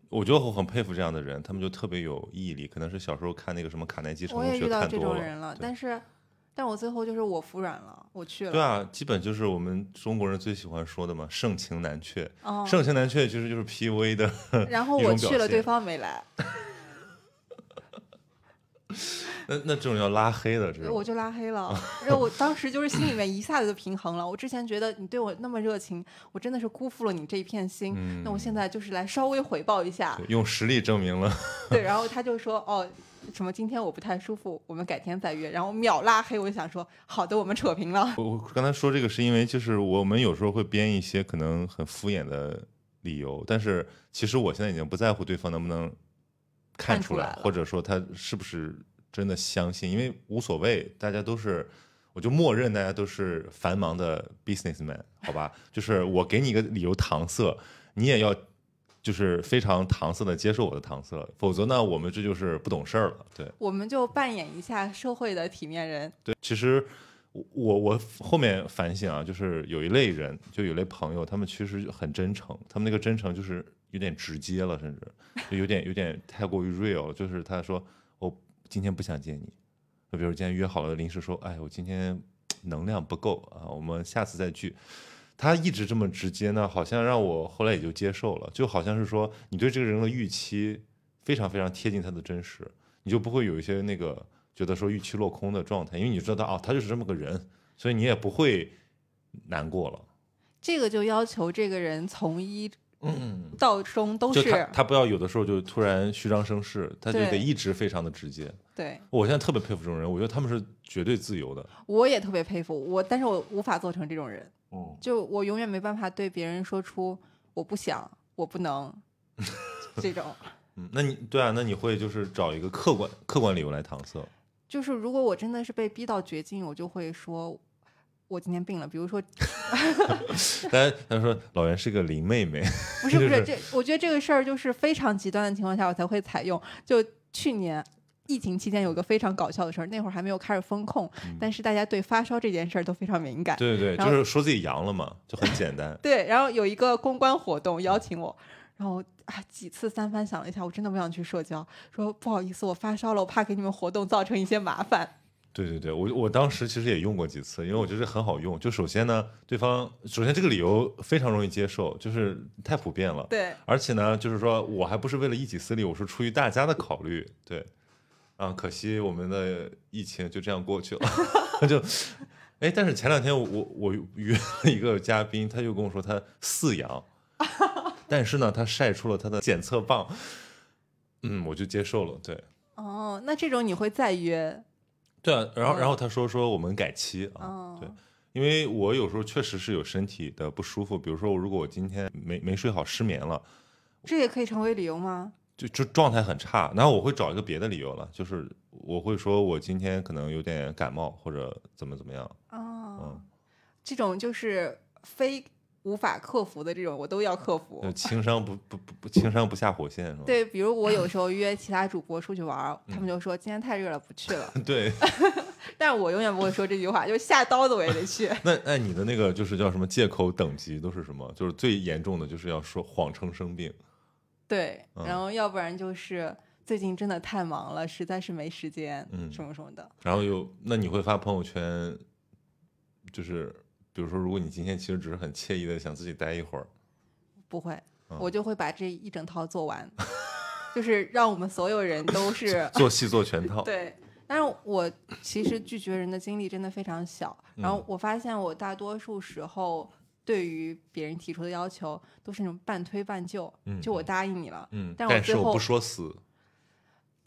我觉得我很佩服这样的人，他们就特别有毅力，可能是小时候看那个什么卡耐基成功学看多了，我也遇到这种人了，但是但我最后就是我服软了，我去了。对啊，基本就是我们中国人最喜欢说的嘛，盛情难却、哦、盛情难却其实就是 P U A 的，然后我去了对方没来那, 那这种要拉黑的，这种我就拉黑了然后我当时就是心里面一下子就平衡了我之前觉得你对我那么热情，我真的是辜负了你这一片心、嗯、那我现在就是来稍微回报一下，用实力证明了对，然后他就说哦什么今天我不太舒服，我们改天再约，然后秒拉黑，我就想说好的，我们扯平了。我刚才说这个是因为就是我们有时候会编一些可能很敷衍的理由，但是其实我现在已经不在乎对方能不能看出来，或者说他是不是真的相信，因为无所谓，大家都是，我就默认大家都是繁忙的 businessman， 好吧？就是我给你一个理由搪塞，你也要就是非常搪塞的接受我的搪塞，否则呢，我们这就是不懂事儿了。对，我们就扮演一下社会的体面人。对，其实我我后面反省啊，就是有一类人，就有类朋友，他们其实很真诚，他们那个真诚就是有点直接了，甚至就有点有点太过于 real 了。就是他说我今天不想见你，比如今天约好了，临时说，哎，我今天能量不够啊，我们下次再聚。他一直这么直接呢，好像让我后来也就接受了，就好像是说你对这个人的预期非常非常贴近他的真实，你就不会有一些那个觉得说预期落空的状态，因为你知道啊，他就是这么个人，所以你也不会难过了。这个就要求这个人从一。嗯，到中都是 他, 他不要有的时候就突然虚张声势，他就得一直非常的直接。对，我现在特别佩服这种人，我觉得他们是绝对自由的。我也特别佩服我，但是我无法做成这种人、嗯、就我永远没办法对别人说出我不想我不能这种嗯，那你对啊，那你会就是找一个客观客观理由来搪塞，就是如果我真的是被逼到绝境，我就会说我今天病了，比如说大家他说老袁是个林妹妹不是不是、就是、这我觉得这个事儿就是非常极端的情况下我才会采用。就去年疫情期间有个非常搞笑的事儿，那会儿还没有开始封控、嗯、但是大家对发烧这件事儿都非常敏感，对对，就是说自己阳了嘛，就很简单对，然后有一个公关活动邀请我，然后啊几次三番想了一下，我真的不想去社交，说不好意思我发烧了，我怕给你们活动造成一些麻烦。对对对，我我当时其实也用过几次，因为我觉得很好用。就首先呢，对方首先这个理由非常容易接受，就是太普遍了。对，而且呢，就是说我还不是为了一己私利，我是出于大家的考虑。对，啊，可惜我们的疫情就这样过去了。就，哎，但是前两天我我我约了一个嘉宾，他就跟我说他四阳，但是呢，他晒出了他的检测棒，嗯，我就接受了。对，哦，那这种你会再约？对啊，然后然后他说说我们改期啊、哦，对，因为我有时候确实是有身体的不舒服，比如说如果我今天没没睡好失眠了，这也可以成为理由吗？就就状态很差，然后我会找一个别的理由了，就是我会说我今天可能有点感冒或者怎么怎么样啊、哦嗯，这种就是非无法克服的这种我都要克服，情商不不不情商不下火线是吧？对，比如我有时候约其他主播出去玩，他们就说今天太热了不去了对但我永远不会说这句话，就是下刀子我也得去那那你的那个就是叫什么借口等级都是什么？就是最严重的就是要说谎称生病，对、嗯、然后要不然就是最近真的太忙了实在是没时间、嗯、什么什么的。然后有那你会发朋友圈，就是比如说如果你今天其实只是很惬意的想自己待一会儿？不会、嗯、我就会把这一整套做完就是让我们所有人都是做戏做全套对，但是我其实拒绝人的经历真的非常小，然后我发现我大多数时候对于别人提出的要求都是那种半推半就、嗯、就我答应你了、嗯、但, 我最后但是我不说死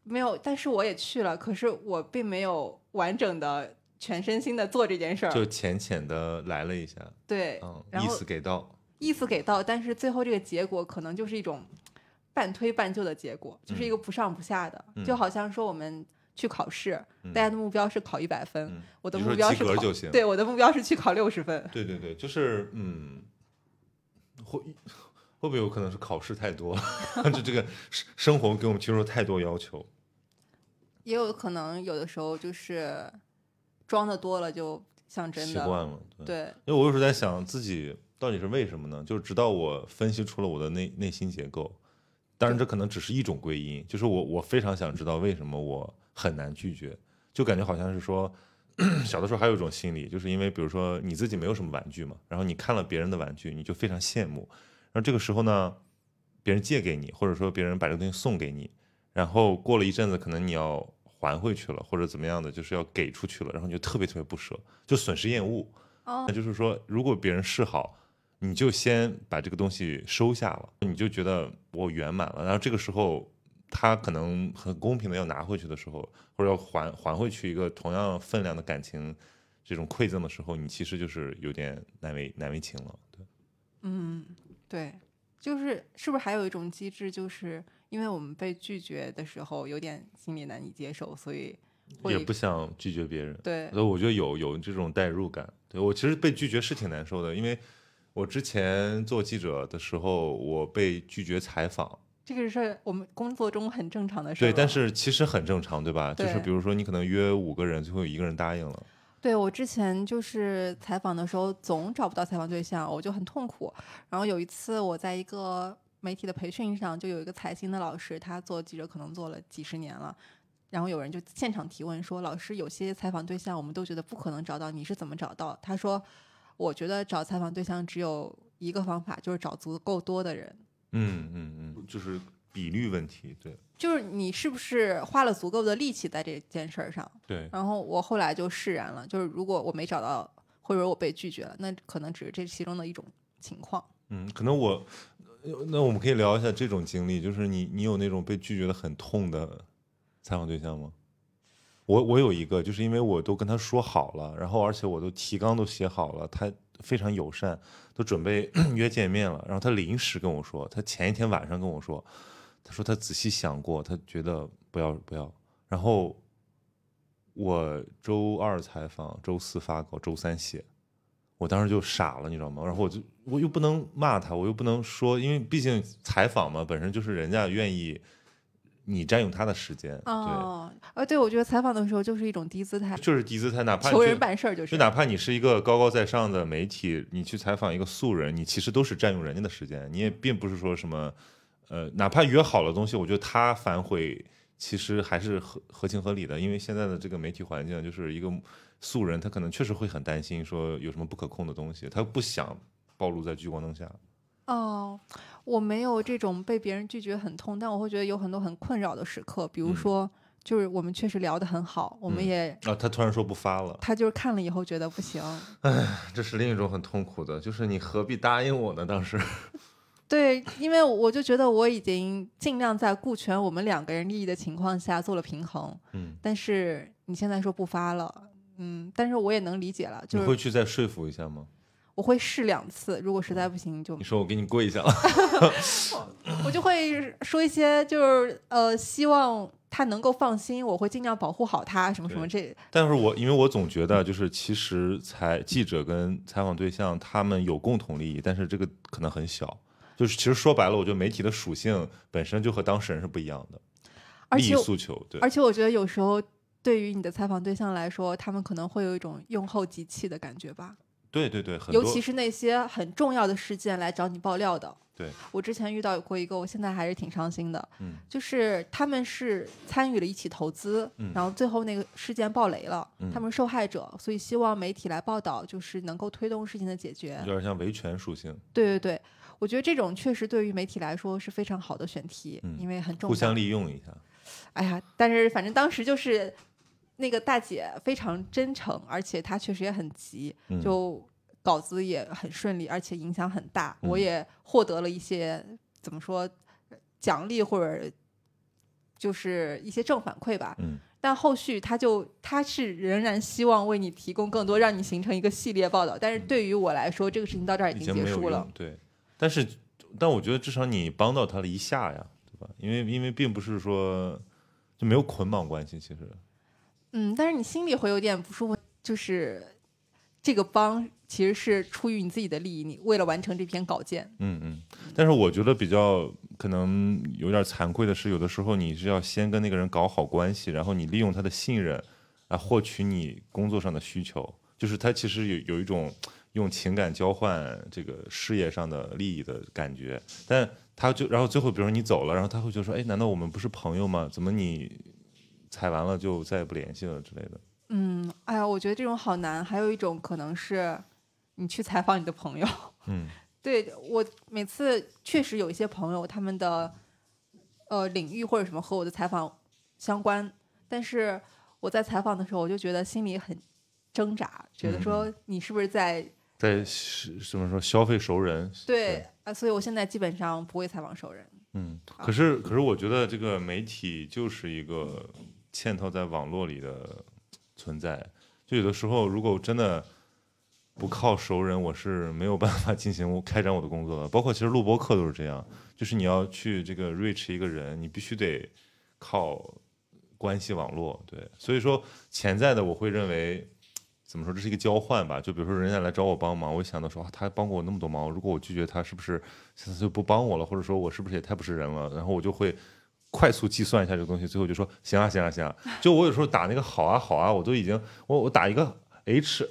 没有，但是我也去了，可是我并没有完整的全身心的做这件事儿，就浅浅的来了一下，对、嗯、意思给到意思给到，但是最后这个结果可能就是一种半推半就的结果，就是一个不上不下的、嗯、就好像说我们去考试、嗯、大家的目标是考一百分、嗯、我的目标是考，对，我的目标是去考六十分，对对对，就是嗯，会会不会有可能是考试太多就这个生活给我们提出太多要求，也有可能有的时候就是装的多了就像真的习惯了， 对, 对，因为我有时候在想自己到底是为什么呢，就是直到我分析出了我的 内, 内心结构，当然这可能只是一种归因，就是我我非常想知道为什么我很难拒绝，就感觉好像是说小的时候还有一种心理，就是因为比如说你自己没有什么玩具嘛，然后你看了别人的玩具你就非常羡慕，然后这个时候呢别人借给你或者说别人把这个东西送给你，然后过了一阵子可能你要还回去了或者怎么样的，就是要给出去了，然后你就特别特别不舍，就损失厌恶、哦、那就是说如果别人示好你就先把这个东西收下了，你就觉得我圆满了，然后这个时候他可能很公平的要拿回去的时候，或者要 还, 还回去一个同样分量的感情，这种馈赠的时候你其实就是有点难为难为情了，对，嗯，对，就是是不是还有一种机制，就是因为我们被拒绝的时候有点心里难以接受，所以也不想拒绝别人，对，所以我觉得有有这种代入感，对，我其实被拒绝是挺难受的，因为我之前做记者的时候我被拒绝采访，这个是我们工作中很正常的事，对，但是其实很正常，对吧，对，就是比如说你可能约五个人最后有一个人答应了，对，我之前就是采访的时候总找不到采访对象，我就很痛苦，然后有一次我在一个媒体的培训上，就有一个财经的老师，他做记者可能做了几十年了，然后有人就现场提问说，老师有些采访对象我们都觉得不可能找到，你是怎么找到？他说我觉得找采访对象只有一个方法，就是找足够多的人，嗯嗯嗯，就是比率问题，对，就是你是不是花了足够的力气在这件事上，对，然后我后来就释然了，就是如果我没找到或者我被拒绝了，那可能只是这其中的一种情况，嗯，可能我那我们可以聊一下这种经历，就是你你有那种被拒绝的很痛的采访对象吗？我我有一个，就是因为我都跟他说好了，然后而且我都提纲都写好了，他非常友善，都准备约见面了，然后他临时跟我说，他前一天晚上跟我说，他说他仔细想过，他觉得不要不要，然后我周二采访，周四发稿，周三写，我当时就傻了，你知道吗？然后我就我又不能骂他，我又不能说，因为毕竟采访嘛，本身就是人家愿意你占用他的时间。哦，啊，对，我觉得采访的时候就是一种低姿态，就是低姿态，哪怕求人办事儿，就是就哪怕你是一个高高在上的媒体，你去采访一个素人，你其实都是占用人家的时间，你也并不是说什么，呃，哪怕约好了东西，我觉得他反悔其实还是合合情合理的，因为现在的这个媒体环境就是一个。素人他可能确实会很担心说有什么不可控的东西，他不想暴露在聚光灯下。哦，我没有这种被别人拒绝很痛，但我会觉得有很多很困扰的时刻，比如说、嗯、就是我们确实聊得很好，我们也、嗯啊、他突然说不发了，他就是看了以后觉得不行，哎，这是另一种很痛苦的，就是你何必答应我呢当时对，因为我就觉得我已经尽量在顾全我们两个人利益的情况下做了平衡、嗯、但是你现在说不发了，嗯，但是我也能理解了，就是你会去再说服一下吗？我会试两次，如果实在不行就你说我给你跪一下了我就会说一些就是呃希望他能够放心，我会尽量保护好他什么什么这。但是我因为我总觉得就是其实采记者跟采访对象他们有共同利益，但是这个可能很小，就是其实说白了我觉得媒体的属性本身就和当事人是不一样的，而且利益诉求。对，而且我觉得有时候对于你的采访对象来说他们可能会有一种用后即弃的感觉吧。对对对，很多尤其是那些很重要的事件来找你爆料的。对，我之前遇到过一个我现在还是挺伤心的、嗯、就是他们是参与了一起投资、嗯、然后最后那个事件爆雷了、嗯、他们是受害者，所以希望媒体来报道就是能够推动事情的解决，有点像维权属性。对对对，我觉得这种确实对于媒体来说是非常好的选题、嗯、因为很重要，互相利用一下。哎呀，但是反正当时就是那个大姐非常真诚，而且她确实也很急、嗯、就稿子也很顺利，而且影响很大、嗯、我也获得了一些怎么说奖励或者就是一些正反馈吧、嗯、但后续她就她是仍然希望为你提供更多，让你形成一个系列报道，但是对于我来说、嗯、这个事情到这儿已经结束了。对，但是但我觉得至少你帮到她了一下呀，对吧？因为因为并不是说就没有捆绑关系其实。嗯，但是你心里会有点不舒服，就是这个帮其实是出于你自己的利益，你为了完成这篇稿件。嗯嗯，但是我觉得比较可能有点惭愧的是，有的时候你是要先跟那个人搞好关系，然后你利用他的信任啊，获取你工作上的需求，就是他其实有有一种用情感交换这个事业上的利益的感觉，但他就然后最后比如说你走了，然后他会觉得说，哎，难道我们不是朋友吗？怎么你采完了就再也不联系了之类的。嗯，哎呀，我觉得这种好难。还有一种可能是你去采访你的朋友。嗯，对，我每次确实有一些朋友他们的呃领域或者什么和我的采访相关，但是我在采访的时候我就觉得心里很挣扎，觉得说你是不是在、嗯、在什么时候消费熟人。 对, 对、呃、所以我现在基本上不会采访熟人。嗯，可是可是我觉得这个媒体就是一个嵌套在网络里的存在，就有的时候如果真的不靠熟人我是没有办法进行我开展我的工作的，包括其实录播课都是这样，就是你要去这个 reach 一个人你必须得靠关系网络。对，所以说潜在的我会认为怎么说这是一个交换吧，就比如说人家来找我帮忙，我想到说、啊、他帮过我那么多忙，如果我拒绝他是不是现在就不帮我了，或者说我是不是也太不是人了，然后我就会快速计算一下这个东西，最后就说行啊行啊行啊。就我有时候打那个好啊好啊，我都已经我我打一个 H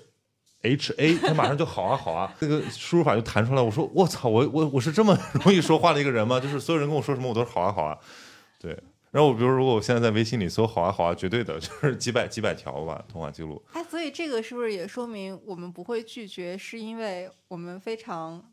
H A， 他马上就好啊好啊，那个输入法就弹出来。我说我操，我我我是这么容易说话的一个人吗？就是所有人跟我说什么我都是好啊好啊。对，然后我比如如果我现在在微信里搜好啊好啊，绝对的就是几百几百条吧通话记录。哎，所以这个是不是也说明我们不会拒绝，是因为我们非常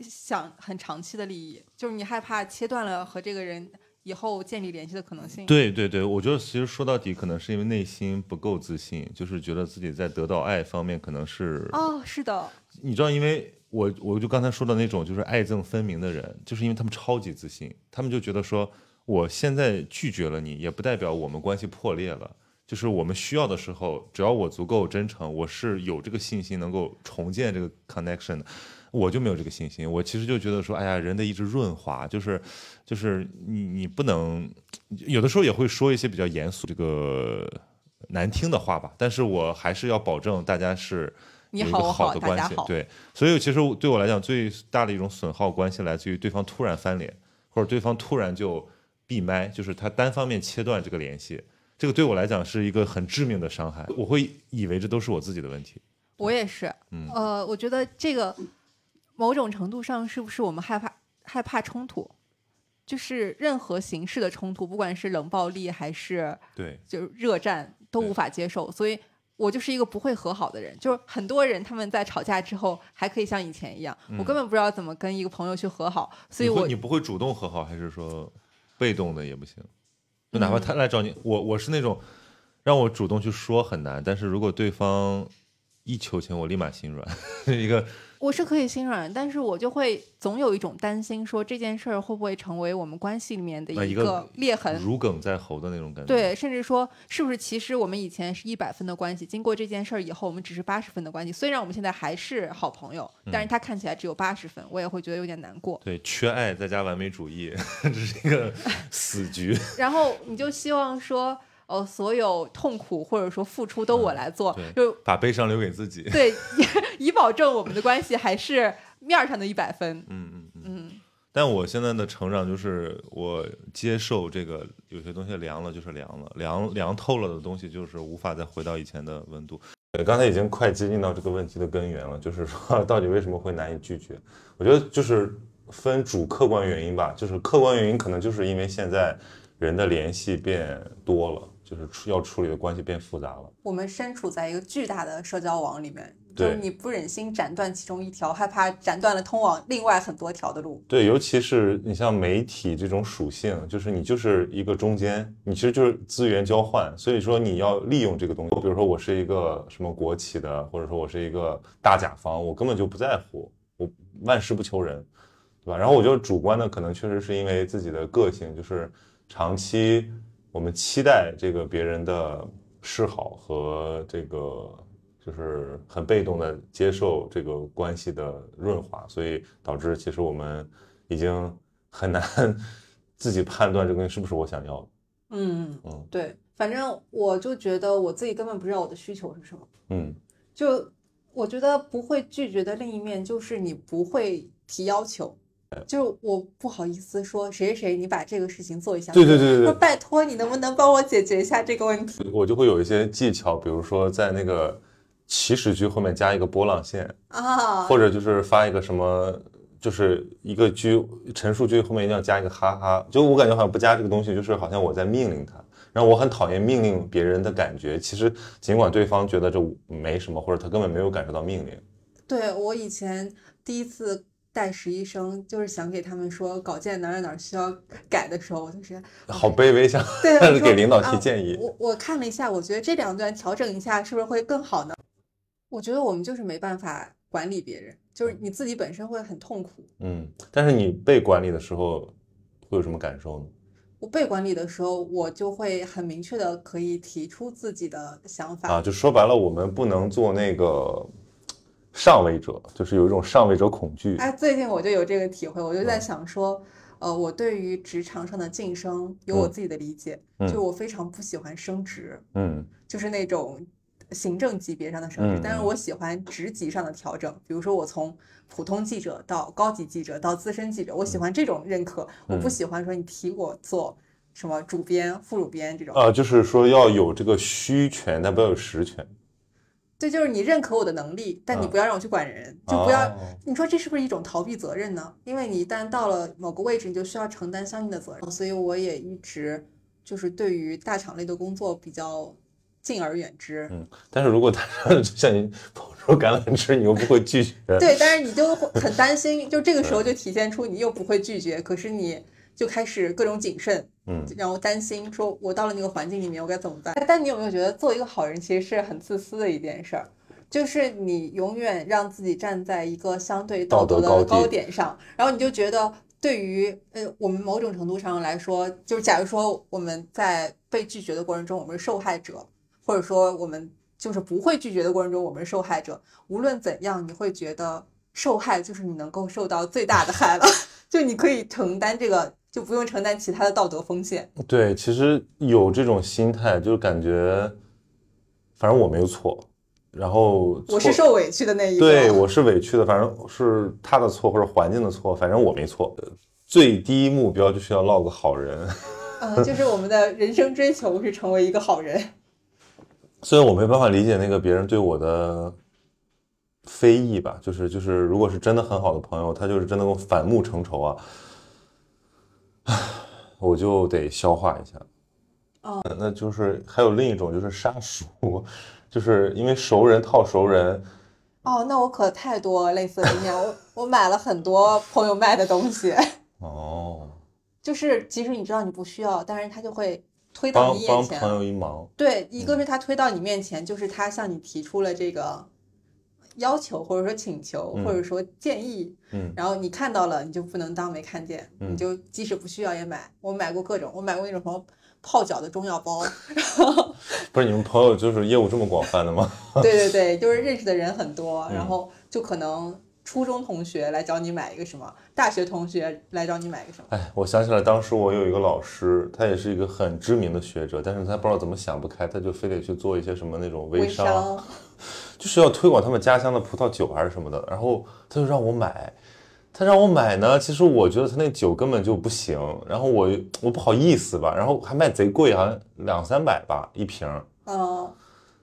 想很长期的利益，就是你害怕切断了和这个人以后建立联系的可能性。对对对，我觉得其实说到底可能是因为内心不够自信，就是觉得自己在得到爱方面可能是哦，是的。你知道因为我我就刚才说的那种就是爱憎分明的人，就是因为他们超级自信，他们就觉得说我现在拒绝了你也不代表我们关系破裂了，就是我们需要的时候只要我足够真诚，我是有这个信心能够重建这个 connection 的。我就没有这个信心，我其实就觉得说，哎呀，人的一直润滑，就是，就是你你不能，有的时候也会说一些比较严肃、这个难听的话吧，但是我还是要保证大家是有一个好的关系，对，所以其实对我来讲，最大的一种损耗关系来自于对方突然翻脸，或者对方突然就闭麦，就是他单方面切断这个联系，这个对我来讲是一个很致命的伤害，我会以为这都是我自己的问题。我也是，嗯，呃，我觉得这个。某种程度上是不是我们害怕害怕冲突，就是任何形式的冲突，不管是冷暴力还是对就是热战都无法接受，所以我就是一个不会和好的人，就是很多人他们在吵架之后还可以像以前一样、嗯、我根本不知道怎么跟一个朋友去和好，所以我 你, 你不会主动和好还是说被动的也不行，就哪怕他来找你、嗯、我我是那种让我主动去说很难，但是如果对方一求情我立马心软一个我是可以心软，但是我就会总有一种担心，说这件事儿会不会成为我们关系里面的一个裂痕，如鲠在喉的那种感觉。对，甚至说是不是其实我们以前是一百分的关系，经过这件事儿以后，我们只是八十分的关系。虽然我们现在还是好朋友，但是他看起来只有八十分，我也会觉得有点难过。对，缺爱再加完美主义，这是一个死局。然后你就希望说。哦，所有痛苦或者说付出都我来做、嗯、就把悲伤留给自己，对，以保证我们的关系还是面上的一百分。嗯嗯嗯。但我现在的成长就是我接受这个有些东西凉了就是凉了，凉凉透了的东西就是无法再回到以前的温度。刚才已经快接近到这个问题的根源了，就是说到底为什么会难以拒绝。我觉得就是分主客观原因吧，就是客观原因可能就是因为现在人的联系变多了，就是要处理的关系变复杂了。我们身处在一个巨大的社交网里面，就是你不忍心斩断其中一条，害怕斩断了通往另外很多条的路。对，尤其是你像媒体这种属性，就是你就是一个中间，你其实就是资源交换，所以说你要利用这个东西。比如说我是一个什么国企的，或者说我是一个大甲方，我根本就不在乎，我万事不求人，对吧？然后我觉得主观的可能确实是因为自己的个性，就是长期我们期待这个别人的示好和这个就是很被动的接受这个关系的润滑，所以导致其实我们已经很难自己判断这个东西是不是我想要的。嗯嗯，对，反正我就觉得我自己根本不知道我的需求是什么。嗯，就我觉得不会拒绝的另一面就是你不会提要求。就是我不好意思说谁谁你把这个事情做一下，对对对对，拜托你能不能帮我解决一下这个问题。我就会有一些技巧，比如说在那个起始句后面加一个波浪线啊，或者就是发一个什么，就是一个句陈述句后面一定要加一个哈哈。就我感觉好像不加这个东西就是好像我在命令他，然后我很讨厌命令别人的感觉，其实尽管对方觉得这没什么，或者他根本没有感受到命令。对，我以前第一次带实习生就是想给他们说稿件哪哪哪需要改的时候，我就是好卑微，想给领导提建议、啊、我, 我看了一下，我觉得这两段调整一下是不是会更好呢？我觉得我们就是没办法管理别人，就是你自己本身会很痛苦。嗯，但是你被管理的时候会有什么感受呢？我被管理的时候我就会很明确的可以提出自己的想法啊，就说白了我们不能做那个上位者，就是有一种上位者恐惧。哎，最近我就有这个体会，我就在想说、嗯、呃，我对于职场上的晋升有我自己的理解、嗯、就是我非常不喜欢升职，嗯，就是那种行政级别上的升职、嗯、但是我喜欢职级上的调整，比如说我从普通记者到高级记者到资深记者，我喜欢这种认可、嗯、我不喜欢说你提我做什么主编副主编这种啊、呃，就是说要有这个虚权但不要有实权。对，就是你认可我的能力，但你不要让我去管人、啊、就不要、啊、你说这是不是一种逃避责任呢？因为你一旦到了某个位置你就需要承担相应的责任，所以我也一直就是对于大厂类的工作比较敬而远之。嗯，但是如果大厂像你跑出橄榄枝你又不会拒绝对，但是你就很担心，就这个时候就体现出你又不会拒绝可是你就开始各种谨慎，嗯，然后担心说我到了那个环境里面我该怎么办。但你有没有觉得做一个好人其实是很自私的一件事儿，就是你永远让自己站在一个相对道德的高点上，然后你就觉得对于呃我们某种程度上来说，就是假如说我们在被拒绝的过程中我们是受害者，或者说我们就是不会拒绝的过程中我们是受害者，无论怎样你会觉得受害就是你能够受到最大的害了就你可以承担这个，就不用承担其他的道德风险。对，其实有这种心态就感觉反正我没有错，然后错我是受委屈的那一个，对，我是委屈的，反正是他的错或者环境的错，反正我没错。最低目标就是要落个好人嗯，就是我们的人生追求是成为一个好人虽然我没办法理解那个别人对我的非议吧，就是就是如果是真的很好的朋友，他就是真的跟我反目成仇啊，我就得消化一下。哦，那就是还有另一种就是杀熟，就是因为熟人套熟人。哦，那我可太多类似的经验，我我买了很多朋友卖的东西。哦，就是即使你知道你不需要，但是他就会推到你眼前，帮朋友一忙。对，一个是他推到你面前，嗯、就是他向你提出了这个要求或者说请求、嗯、或者说建议，嗯，然后你看到了你就不能当没看见、嗯、你就即使不需要也买。我买过各种，我买过那种什么泡脚的中药包，然后不是你们朋友就是业务这么广泛的吗？对对对，就是认识的人很多，然后就可能初中同学来找你买一个什么，大学同学来找你买一个什么。哎，我想起来当时我有一个老师，他也是一个很知名的学者，但是他不知道怎么想不开，他就非得去做一些什么那种微商，微商就是要推广他们家乡的葡萄酒还是什么的，然后他就让我买。他让我买呢，其实我觉得他那酒根本就不行，然后我我不好意思吧，然后还卖贼贵，好像两三百吧一瓶。哦，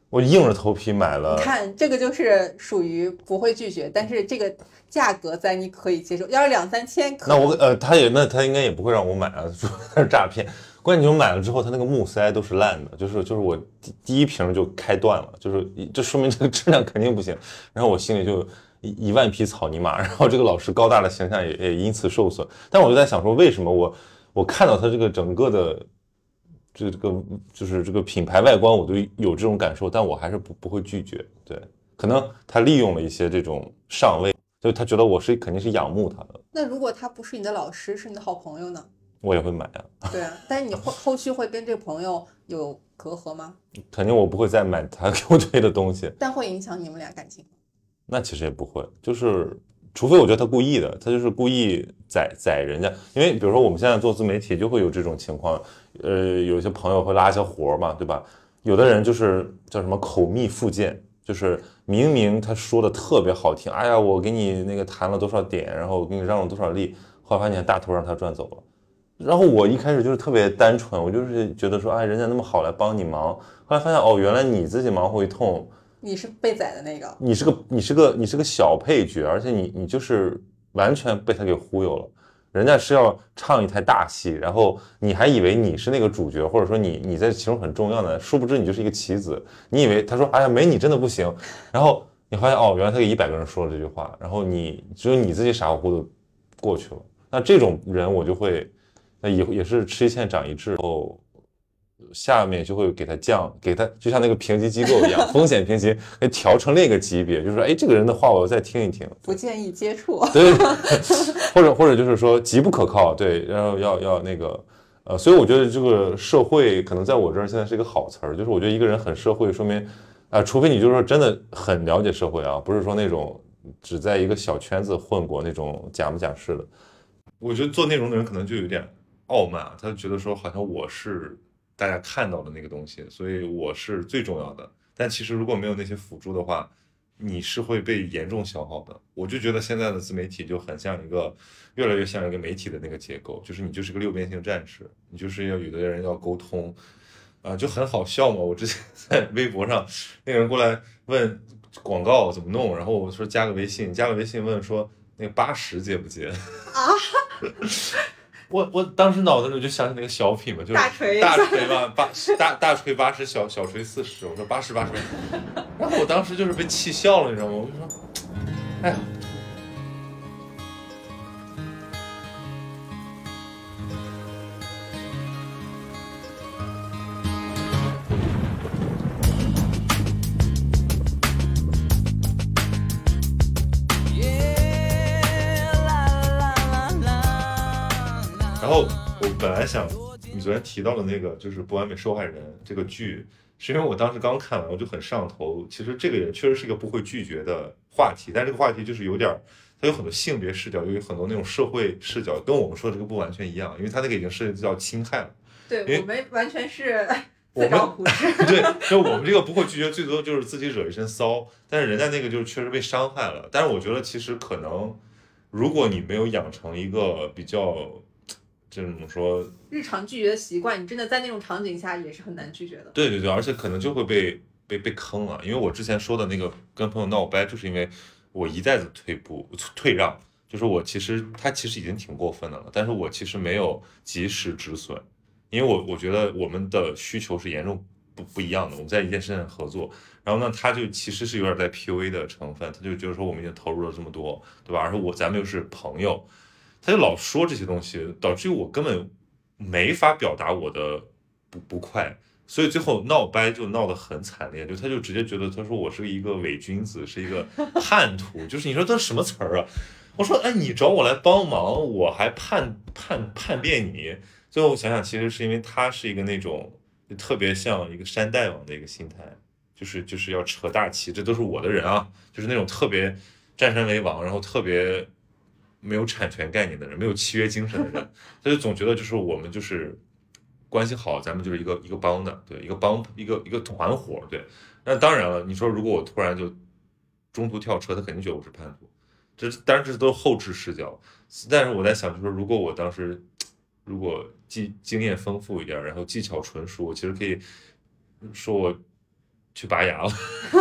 我硬着头皮买了。你看这个就是属于不会拒绝，但是这个价格在你可以接受，要是两三千可以。那我呃，他也那他应该也不会让我买啊，说他是诈骗。关键你买了之后，他那个木塞都是烂的，就是就是我第一瓶就开断了，就是这说明这个质量肯定不行。然后我心里就。一万匹草泥马，然后这个老师高大的形象也也因此受损。但我就在想说，为什么我我看到他这个整个的这个就是这个品牌外观，我都有这种感受，但我还是不不会拒绝。对，可能他利用了一些这种上位，就他觉得我是肯定是仰慕他的。那如果他不是你的老师，是你的好朋友呢？我也会买啊。对啊，但是你后后续会跟这个朋友有隔阂吗？肯定我不会再买他给我推的东西。但会影响你们俩感情。那其实也不会，就是除非我觉得他故意的，他就是故意宰宰人家。因为比如说我们现在做自媒体就会有这种情况，呃，有些朋友会拉一些活嘛，对吧？有的人就是叫什么口蜜腹剑，就是明明他说的特别好听，哎呀，我给你那个谈了多少点，然后我给你让了多少利，后来发现大头让他赚走了。然后我一开始就是特别单纯，我就是觉得说，哎，人家那么好来帮你忙，后来发现哦，原来你自己忙活一通。你是被宰的那个，你是个你是个你是个小配角，而且你你就是完全被他给忽悠了。人家是要唱一台大戏，然后你还以为你是那个主角，或者说你你在其中很重要的，殊不知你就是一个棋子。你以为他说哎呀没你真的不行，然后你发现哦原来他给一百个人说了这句话，然后你只有你自己傻乎乎的过去了。那这种人我就会那也也是吃一堑长一智，然后。下面就会给他降，给他就像那个评级机构一样，风险评级给调成另一个级别，就是说，哎，这个人的话我要再听一听，不建议接触，对，或者或者就是说极不可靠，对，然后要要那个，呃，所以我觉得这个社会可能在我这儿现在是一个好词儿，就是我觉得一个人很社会，说明啊、呃，除非你就是说真的很了解社会啊，不是说那种只在一个小圈子混过那种假模假式的。我觉得做内容的人可能就有点傲慢，他就觉得说好像我是。大家看到的那个东西，所以我是最重要的。但其实如果没有那些辅助的话，你是会被严重消耗的。我就觉得现在的自媒体就很像一个，越来越像一个媒体的那个结构，就是你就是个六边形战士，你就是要有的人要沟通，啊、呃，就很好笑嘛。我之前在微博上，那个人过来问广告怎么弄，然后我说加个微信，加个微信问说那个八十接不接啊？我我当时脑子里就想起那个小品嘛，就是大锤大锤嘛，八大大锤八十，小小锤四十。我说八十八十，然后我当时就是被气笑了，你知道吗？我就说，哎呀，还想你昨天提到的那个就是不完美受害人这个剧，是因为我当时刚看完我就很上头。其实这个也确实是一个不会拒绝的话题，但这个话题就是有点，它有很多性别视角，有很多那种社会视角，跟我们说的这个不完全一样，因为它那个已经涉及到侵害了。对，我们完全是自找苦吃。对，就我们这个不会拒绝，最多就是自己惹一身骚，但是人家那个就是确实被伤害了。但是我觉得其实可能，如果你没有养成一个比较。就是怎么说，日常拒绝的习惯，你真的在那种场景下也是很难拒绝的。对对对，而且可能就会被被被坑了。因为我之前说的那个跟朋友闹掰，就是因为我一再的退步退让，就是我其实他其实已经挺过分的了，但是我其实没有及时止损，因为我我觉得我们的需求是严重不不一样的。我们在一件事情合作，然后呢，他就其实是有点带 P U A 的成分，他就觉得说我们已经投入了这么多，对吧？而且我咱们又是朋友。他就老说这些东西，导致于我根本没法表达我的不不快，所以最后闹掰就闹得很惨烈，就他就直接觉得，他说我是一个伪君子，是一个叛徒，就是你说这什么词儿啊？我说哎，你找我来帮忙，我还叛叛叛变你。最后我想想，其实是因为他是一个那种特别像一个山大王的一个心态，就是就是要扯大旗，这都是我的人啊，就是那种特别占山为王，然后特别没有产权概念的人，没有契约精神的人，他就总觉得就是我们就是。关系好，咱们就是一个一个帮的，对，一个帮一个一个团伙，对。那当然了，你说如果我突然就中途跳车，他肯定觉得我是叛徒。这当然这都是后置视角，但是我在想，就是如果我当时如果经经验丰富一点，然后技巧纯熟，我其实可以说我去拔牙了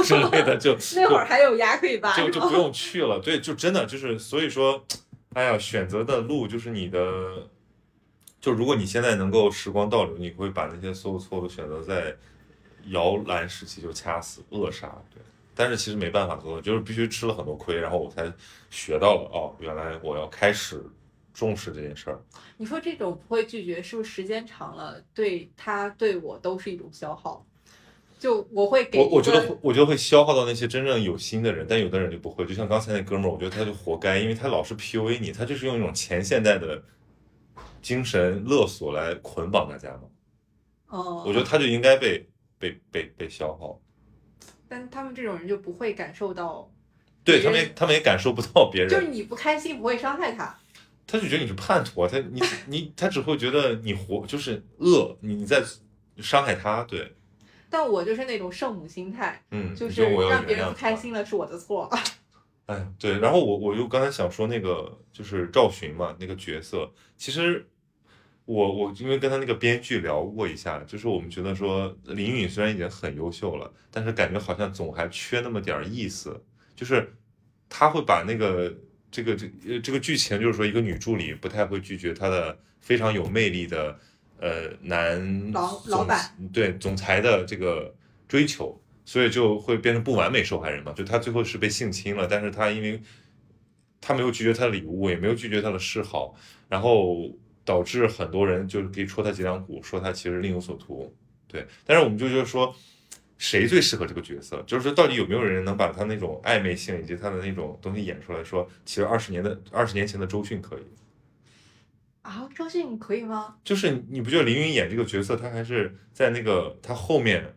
之类的，就那会儿还有牙可以拔，就就不用去了。对，就真的就是，所以说，哎呀，选择的路就是你的。就如果你现在能够时光倒流，你会把那些所有错误的选择在摇篮时期就掐死扼杀，对。但是其实没办法做，就是必须吃了很多亏，然后我才学到了哦，原来我要开始重视这件事儿。你说这种不会拒绝，是不是时间长了对他对我都是一种消耗？就我会给我我觉得我觉得会消耗到那些真正有心的人，但有的人就不会。就像刚才那哥们儿，我觉得他就活该，因为他老是 P U A 你，他就是用一种前现代的。精神勒索来捆绑大家吗？哦，我觉得他就应该被被被被消耗，但他们这种人就不会感受到，对他们也他们也感受不到别人，就是你不开心不会伤害他，他就觉得你是叛徒，他你你他只会觉得你活就是恶，你在伤害他，对。但我就是那种圣母心态，嗯，就是让别人不开心了是我的错。哎，对，然后我我就刚才想说那个就是赵洵嘛，那个角色其实。我我因为跟他那个编剧聊过一下，就是我们觉得说林允虽然已经很优秀了，但是感觉好像总还缺那么点意思，就是他会把那个这个这这个剧情就是说一个女助理不太会拒绝他的非常有魅力的呃男老老板对总裁的这个追求，所以就会变成不完美受害人嘛，就他最后是被性侵了，但是他因为他没有拒绝他的礼物，也没有拒绝他的示好，然后。导致很多人就是可以戳他脊梁骨，说他其实另有所图，对。但是我们就觉得说，谁最适合这个角色？就是说，到底有没有人能把他那种暧昧性以及他的那种东西演出来说？其实二十年的二十年前的周迅可以啊，周迅可以吗？就是你不觉得林允演这个角色，他还是在那个他后面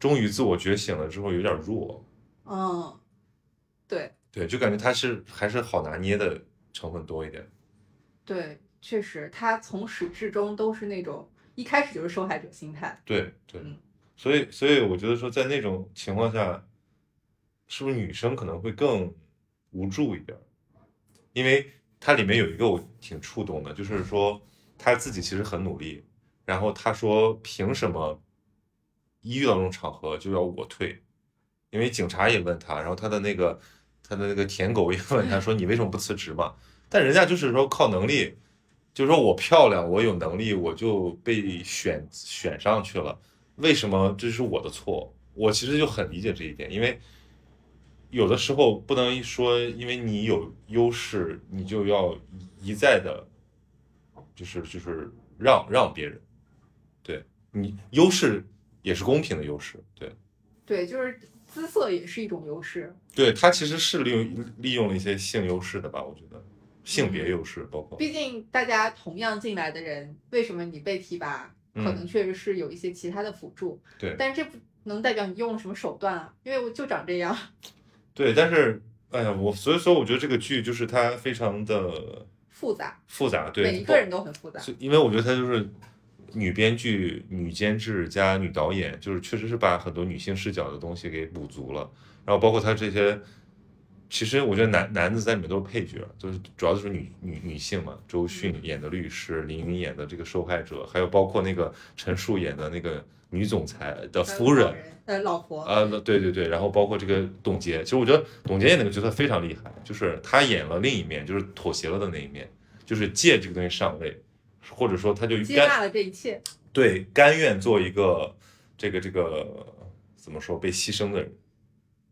终于自我觉醒了之后有点弱，嗯，对对，就感觉他是还是好拿捏的成分多一点，对。确实他从始至终都是那种一开始就是受害者心态，对对、嗯、所以所以我觉得说在那种情况下是不是女生可能会更无助一点，因为他里面有一个我挺触动的，就是说他自己其实很努力，然后他说凭什么一遇到这种场合就要我退，因为警察也问他，然后他的那个他的那个舔狗也问他说你为什么不辞职嘛，但人家就是说靠能力，就是说我漂亮我有能力我就被选选上去了，为什么这是我的错，我其实就很理解这一点，因为有的时候不能说因为你有优势你就要一再的就是就是让让别人，对，你优势也是公平的优势，对对，就是姿色也是一种优势，对，他其实是利用利用了一些性优势的吧，我觉得性别优势，包括毕竟大家同样进来的人，为什么你被提拔、嗯、可能确实是有一些其他的辅助，对，但是这不能代表你用了什么手段啊，因为我就长这样，对，但是哎呀，我所以说我觉得这个剧就是它非常的复杂复杂，对，每一个人都很复杂，因为我觉得它就是女编剧女监制加女导演，就是确实是把很多女性视角的东西给补足了，然后包括它这些其实我觉得男男子在里面都是配角，就是主要就是女女女性嘛，周迅演的律师，林允演的这个受害者，还有包括那个陈数演的那个女总裁的夫人，呃，老婆，啊，对对对，然后包括这个董洁，其实我觉得董洁演那个角色非常厉害，就是她演了另一面，就是妥协了的那一面，就是借这个东西上位，或者说她就接纳了这一切，对，甘愿做一个这个这个怎么说被牺牲的人。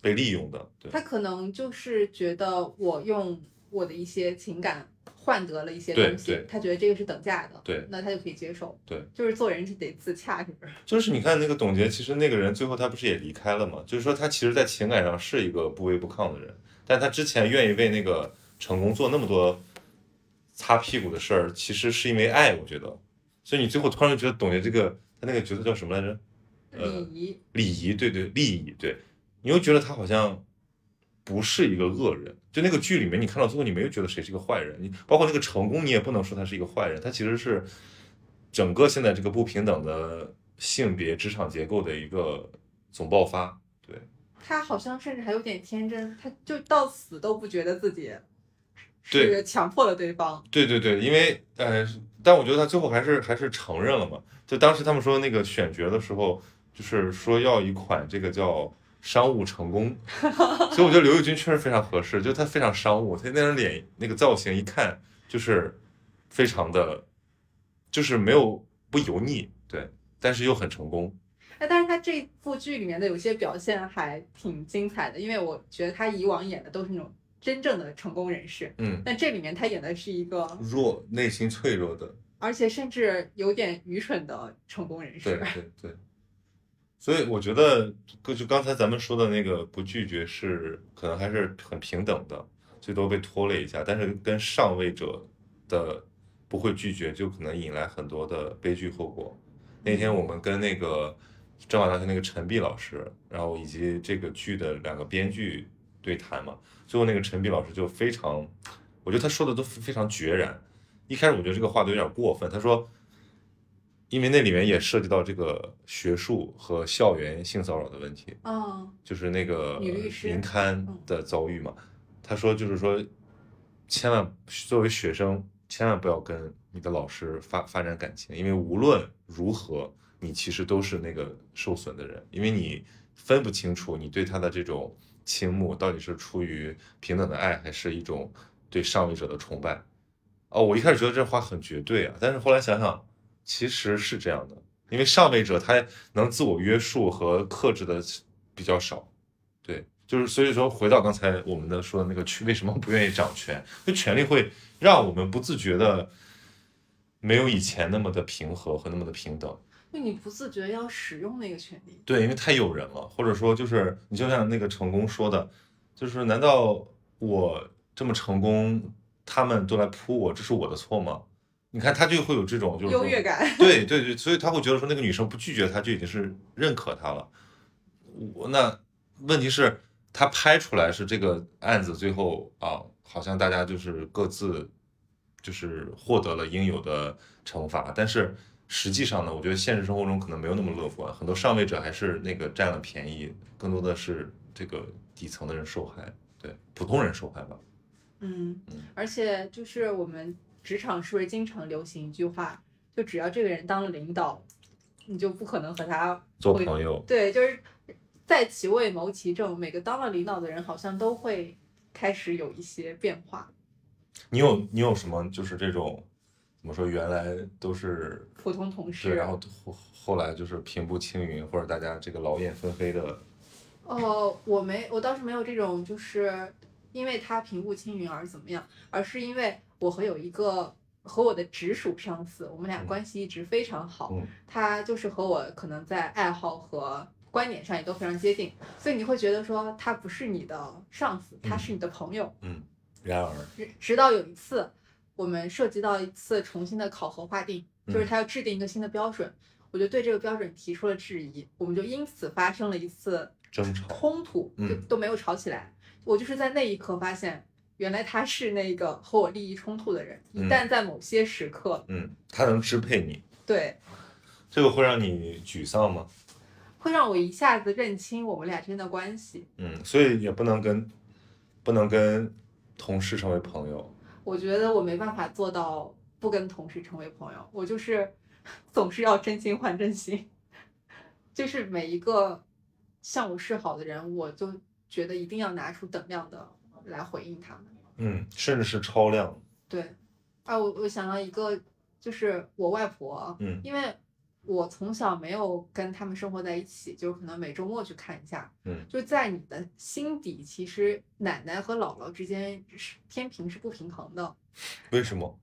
被利用的，对，他可能就是觉得我用我的一些情感换得了一些东西，他觉得这个是等价的，对，那他就可以接受。对，就是做人是得自洽，是不是？就是你看那个董洁，其实那个人最后他不是也离开了吗？就是说他其实在情感上是一个不卑不亢的人，但他之前愿意为那个成功做那么多擦屁股的事儿，其实是因为爱，我觉得。所以你最后突然就觉得董洁这个他那个角色叫什么来着？呃，礼仪。礼仪，对对，礼仪，对。你又觉得他好像不是一个恶人，就那个剧里面你看到最后你没有觉得谁是一个坏人，你包括那个成功你也不能说他是一个坏人，他其实是整个现在这个不平等的性别职场结构的一个总爆发。对，他好像甚至还有点天真，他就到死都不觉得自己是强迫了对方。 对, 对对对，因为呃，但我觉得他最后还是还是承认了嘛。就当时他们说那个选角的时候就是说要一款这个叫商务成功，所以我觉得刘奕君确实非常合适，就他非常商务，他那张脸那个造型一看就是非常的，就是没有不油腻，对，但是又很成功。但是他这部剧里面的有些表现还挺精彩的，因为我觉得他以往演的都是那种真正的成功人士，嗯，但这里面他演的是一个弱，内心脆弱的，而且甚至有点愚蠢的成功人士。对对对。所以我觉得就刚才咱们说的那个不拒绝是可能还是很平等的，最多被拖累一下，但是跟上位者的不会拒绝就可能引来很多的悲剧后果。那天我们跟那个正好大学那个陈碧老师，然后以及这个剧的两个编剧对谈嘛，最后那个陈碧老师就非常，我觉得他说的都非常决然。一开始我觉得这个话都有点过分，他说因为那里面也涉及到这个学术和校园性骚扰的问题，哦，就是那个林刊的遭遇嘛，嗯，他说就是说千万作为学生千万不要跟你的老师发发展感情，因为无论如何你其实都是那个受损的人，因为你分不清楚你对他的这种倾慕到底是出于平等的爱还是一种对上位者的崇拜。哦，我一开始觉得这话很绝对啊，但是后来想想其实是这样的，因为上位者他能自我约束和克制的比较少，对，就是所以说回到刚才我们的说的那个去为什么不愿意掌权，就权力会让我们不自觉的没有以前那么的平和和那么的平等，就你不自觉要使用那个权力，对，因为太诱人了，或者说就是你就像那个成功说的，就是难道我这么成功，他们都来扑我，这是我的错吗？你看他就会有这种就是优越感，对对对，所以他会觉得说那个女生不拒绝他就已经是认可他了。我那问题是他拍出来是这个案子最后啊，好像大家就是各自就是获得了应有的惩罚，但是实际上呢，我觉得现实生活中可能没有那么乐观，很多上位者还是那个占了便宜，更多的是这个底层的人受害，对，普通人受害吧。嗯，而且就是我们职场是不是经常流行一句话，就只要这个人当了领导你就不可能和他做朋友，对，就是在其位谋其政，每个当了领导的人好像都会开始有一些变化。你有你有什么就是这种怎么说，原来都是普通同事，对，然后后来就是平步青云，或者大家这个劳燕分飞的？哦，我没我倒是没有这种就是因为他平步青云而怎么样，而是因为我和有一个和我的直属上司，我们俩关系一直非常好，嗯，他就是和我可能在爱好和观点上也都非常接近，所以你会觉得说他不是你的上司，他是你的朋友。嗯，然而直到有一次我们涉及到一次重新的考核划定，就是他要制定一个新的标准，嗯，我就对这个标准提出了质疑，我们就因此发生了一次争吵冲突，嗯，就都没有吵起来。我就是在那一刻发现原来他是那个和我利益冲突的人，一旦在某些时刻，嗯，他能支配你。对，这个会让你沮丧吗？会让我一下子认清我们俩之间的关系。嗯，所以也不能跟不能跟同事成为朋友。我觉得我没办法做到不跟同事成为朋友，我就是总是要真心换真心，就是每一个向我示好的人，我就觉得一定要拿出等量的来回应他们，嗯，甚至是超量。对，啊，我我想到一个，就是我外婆，嗯，因为我从小没有跟他们生活在一起，就可能每周末去看一下。嗯，就在你的心底，其实奶奶和姥姥之间是天平是不平衡的。为什么？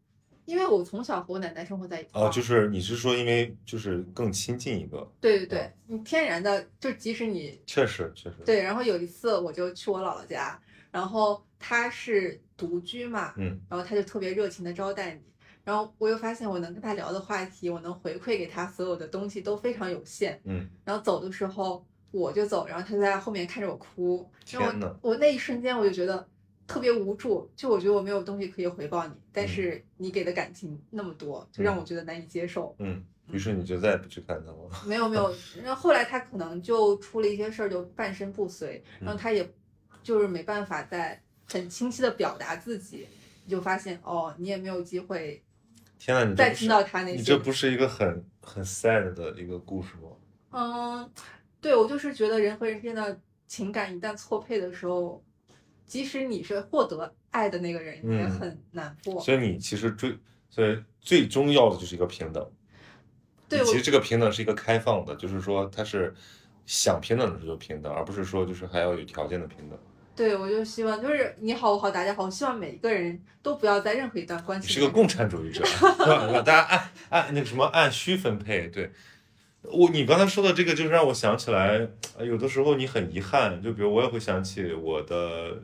因为我从小和我奶奶生活在一起。哦，就是你是说因为就是更亲近一个？对对对，啊、你天然的就即使你确实确实对。然后有一次我就去我姥姥家，然后她是独居嘛，嗯，然后她就特别热情的招待你。然后我又发现我能跟他聊的话题，我能回馈给他所有的东西都非常有限。嗯，然后走的时候我就走，然后他在后面看着我哭。天哪！我那一瞬间我就觉得特别无助，就我觉得我没有东西可以回报你，但是你给的感情那么多，就让我觉得难以接受。嗯，于是你就再也不去看他了？没有没有，然后后来他可能就出了一些事儿，就半身不遂，然后他也就是没办法再很清晰的表达自己，你就发现哦，你也没有机会。天哪，你再听到他那些，你这不是一个很很 sad 的一个故事吗？嗯，对，我就是觉得人和人之间的情感一旦错配的时候，即使你是获得爱的那个人，也很难过。嗯、所以你其实最所以最重要的就是一个平等。对，其实这个平等是一个开放的，就是说它是想平等的时候平等，而不是说就是还要有条件的平等。对，我就希望就是你好我好大家好，我希望每一个人都不要在任何一段关系。你是个共产主义者，大家按按那个什么按需分配。对，我你刚才说的这个，就是让我想起来，有的时候你很遗憾，就比如我也会想起我的，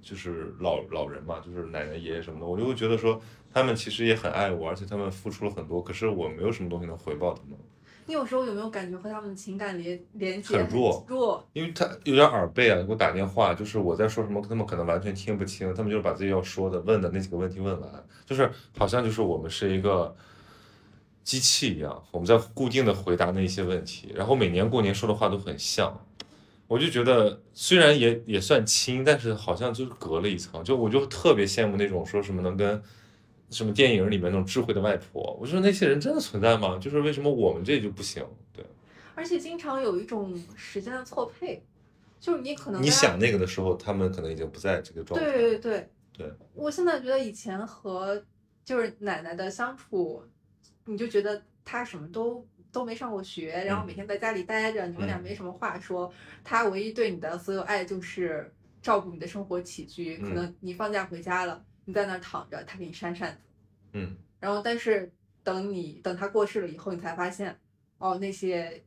就是老老人嘛，就是奶奶爷爷什么的，我就会觉得说他们其实也很爱我，而且他们付出了很多，可是我没有什么东西能回报他们。你有时候有没有感觉和他们的情感连连接很弱弱？因为他有点耳背啊，给我打电话，就是我在说什么，他们可能完全听不清，他们就是把自己要说的、问的那几个问题问完，就是好像就是我们是一个机器一样，我们在固定的回答那一些问题，然后每年过年说的话都很像。我就觉得虽然也也算亲，但是好像就是隔了一层，就我就特别羡慕那种说什么能跟。什么电影里面那种智慧的外婆，我说那些人真的存在吗？就是为什么我们这就不行？对，而且经常有一种时间的错配，就是你可能你想那个的时候，他们可能已经不在这个状态。对对对对，我现在觉得以前和就是奶奶的相处，你就觉得她什么都都没上过学，然后每天在家里待着，嗯、你们俩没什么话说，她唯一对你的所有爱就是照顾你的生活起居，嗯、可能你放假回家了。你在那儿躺着，他给你扇扇子，嗯，然后但是等你等他过世了以后，你才发现，哦，那些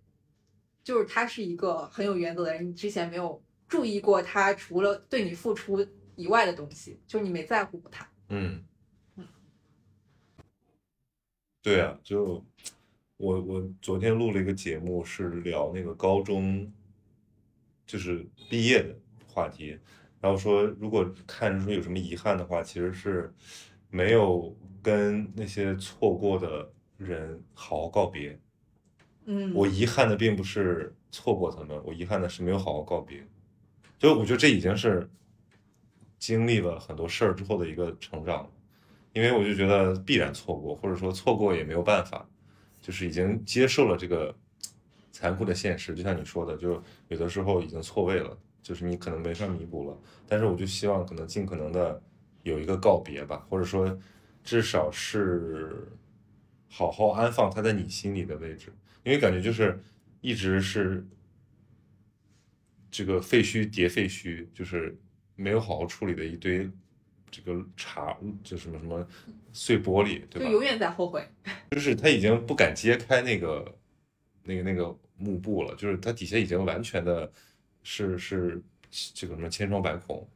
就是他是一个很有原则的人，你之前没有注意过他除了对你付出以外的东西，就是你没在乎过他，嗯嗯，对啊，就我我昨天录了一个节目，是聊那个高中就是毕业的话题。然后说，如果看说有什么遗憾的话，其实是没有跟那些错过的人好好告别。嗯，我遗憾的并不是错过他们，我遗憾的是没有好好告别。就我觉得这已经是经历了很多事儿之后的一个成长，因为我就觉得必然错过，或者说错过也没有办法，就是已经接受了这个残酷的现实。就像你说的，就有的时候已经错位了。就是你可能没法弥补了，但是我就希望可能尽可能的有一个告别吧，或者说至少是好好安放它在你心里的位置，因为感觉就是一直是这个废墟叠废墟，就是没有好好处理的一堆这个茶，就什么什么碎玻璃，对吧？就永远在后悔，就是他已经不敢揭开那个那个那个幕布了，就是他底下已经完全的。是是这个什么千疮百孔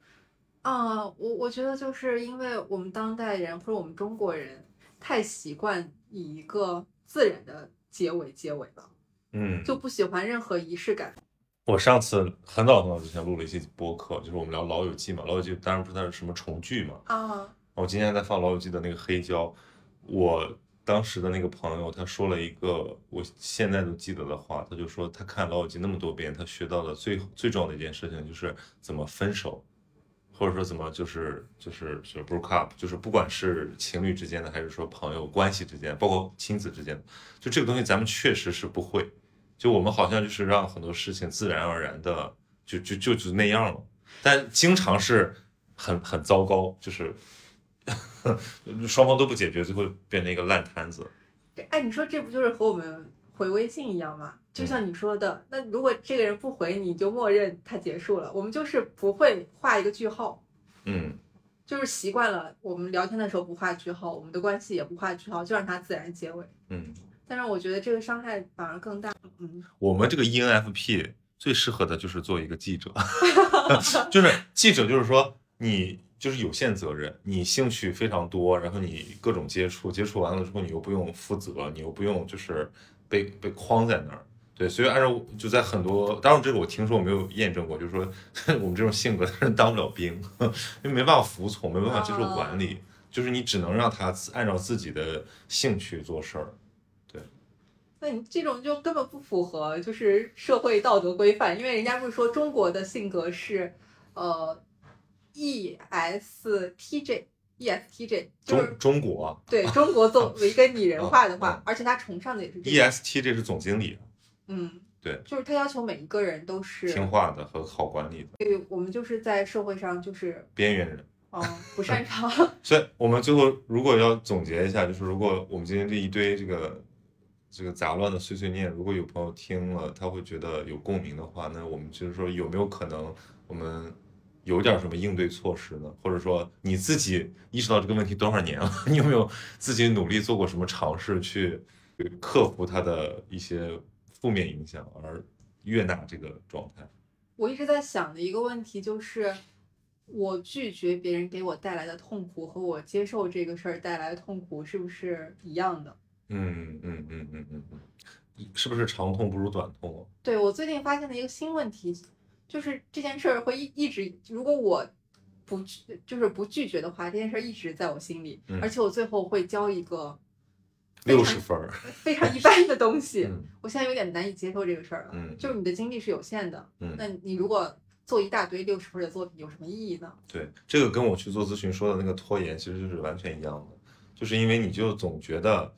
啊、uh, 我我觉得就是因为我们当代人或者我们中国人太习惯以一个自然的结尾结尾了，嗯，就不喜欢任何仪式感。我上次很早很早之前录了一期播客，就是我们聊老友记嘛，老友记当然不是它是什么重聚嘛啊、uh, 我今天在放老友记的那个黑胶，我当时的那个朋友他说了一个我现在都记得的话，他就说他看老友记那么多遍，他学到的最最重要的一件事情就是怎么分手，或者说怎么就是就是就是 break up， 就是不管是情侣之间的还是说朋友关系之间，包括亲子之间的，就这个东西咱们确实是不会，就我们好像就是让很多事情自然而然的就就就就那样了，但经常是很很糟糕，就是双方都不解决，最后变成一个烂摊子。哎，你说这不就是和我们回微信一样吗？就像你说的，那如果这个人不回，你就默认他结束了。我们就是不会画一个句号，嗯，就是习惯了。我们聊天的时候不画句号，我们的关系也不画句号，就让它自然结尾，嗯。但是我觉得这个伤害反而更大。嗯，我们这个 E N F P 最适合的就是做一个记者，就是记者，就是说你就是有限责任，你兴趣非常多，然后你各种接触，接触完了之后你又不用负责，你又不用就是被被框在那儿。对，所以按照就在很多，当然这个我听说我没有验证过，就是说我们这种性格的人当不了兵，因为没办法服从，没办法接受管理，就是你只能让他按照自己的兴趣做事儿。对，那你这种就根本不符合就是社会道德规范，因为人家不是说中国的性格是呃 E S T J。E S T J 就是中中国，对中国作为一个拟人化的话、啊啊、而且他崇尚的也是 E S T J 是总经理，嗯，对，就是他要求每一个人都是听话的和好管理的。对，我们就是在社会上就是边缘人，哦，不擅长。所以我们最后如果要总结一下，就是如果我们今天这一堆这个这个杂乱的碎碎念，如果有朋友听了他会觉得有共鸣的话，那我们就是说有没有可能我们有点什么应对措施呢？或者说你自己意识到这个问题多少年了？你有没有自己努力做过什么尝试去克服它的一些负面影响而悦纳这个状态？我一直在想的一个问题就是，我拒绝别人给我带来的痛苦和我接受这个事儿带来的痛苦是不是一样的？嗯嗯嗯嗯嗯嗯，是不是长痛不如短痛啊？对，我最近发现了一个新问题。就是这件事儿会一直，如果我不就是不拒绝的话，这件事儿一直在我心里、嗯，而且我最后会交一个六十分非常一般的东西、嗯。我现在有点难以接受这个事儿了。嗯，就是你的精力是有限的。嗯，那你如果做一大堆六十分的作品，有什么意义呢？对，这个跟我去做咨询说的那个拖延其实就是完全一样的，就是因为你就总觉得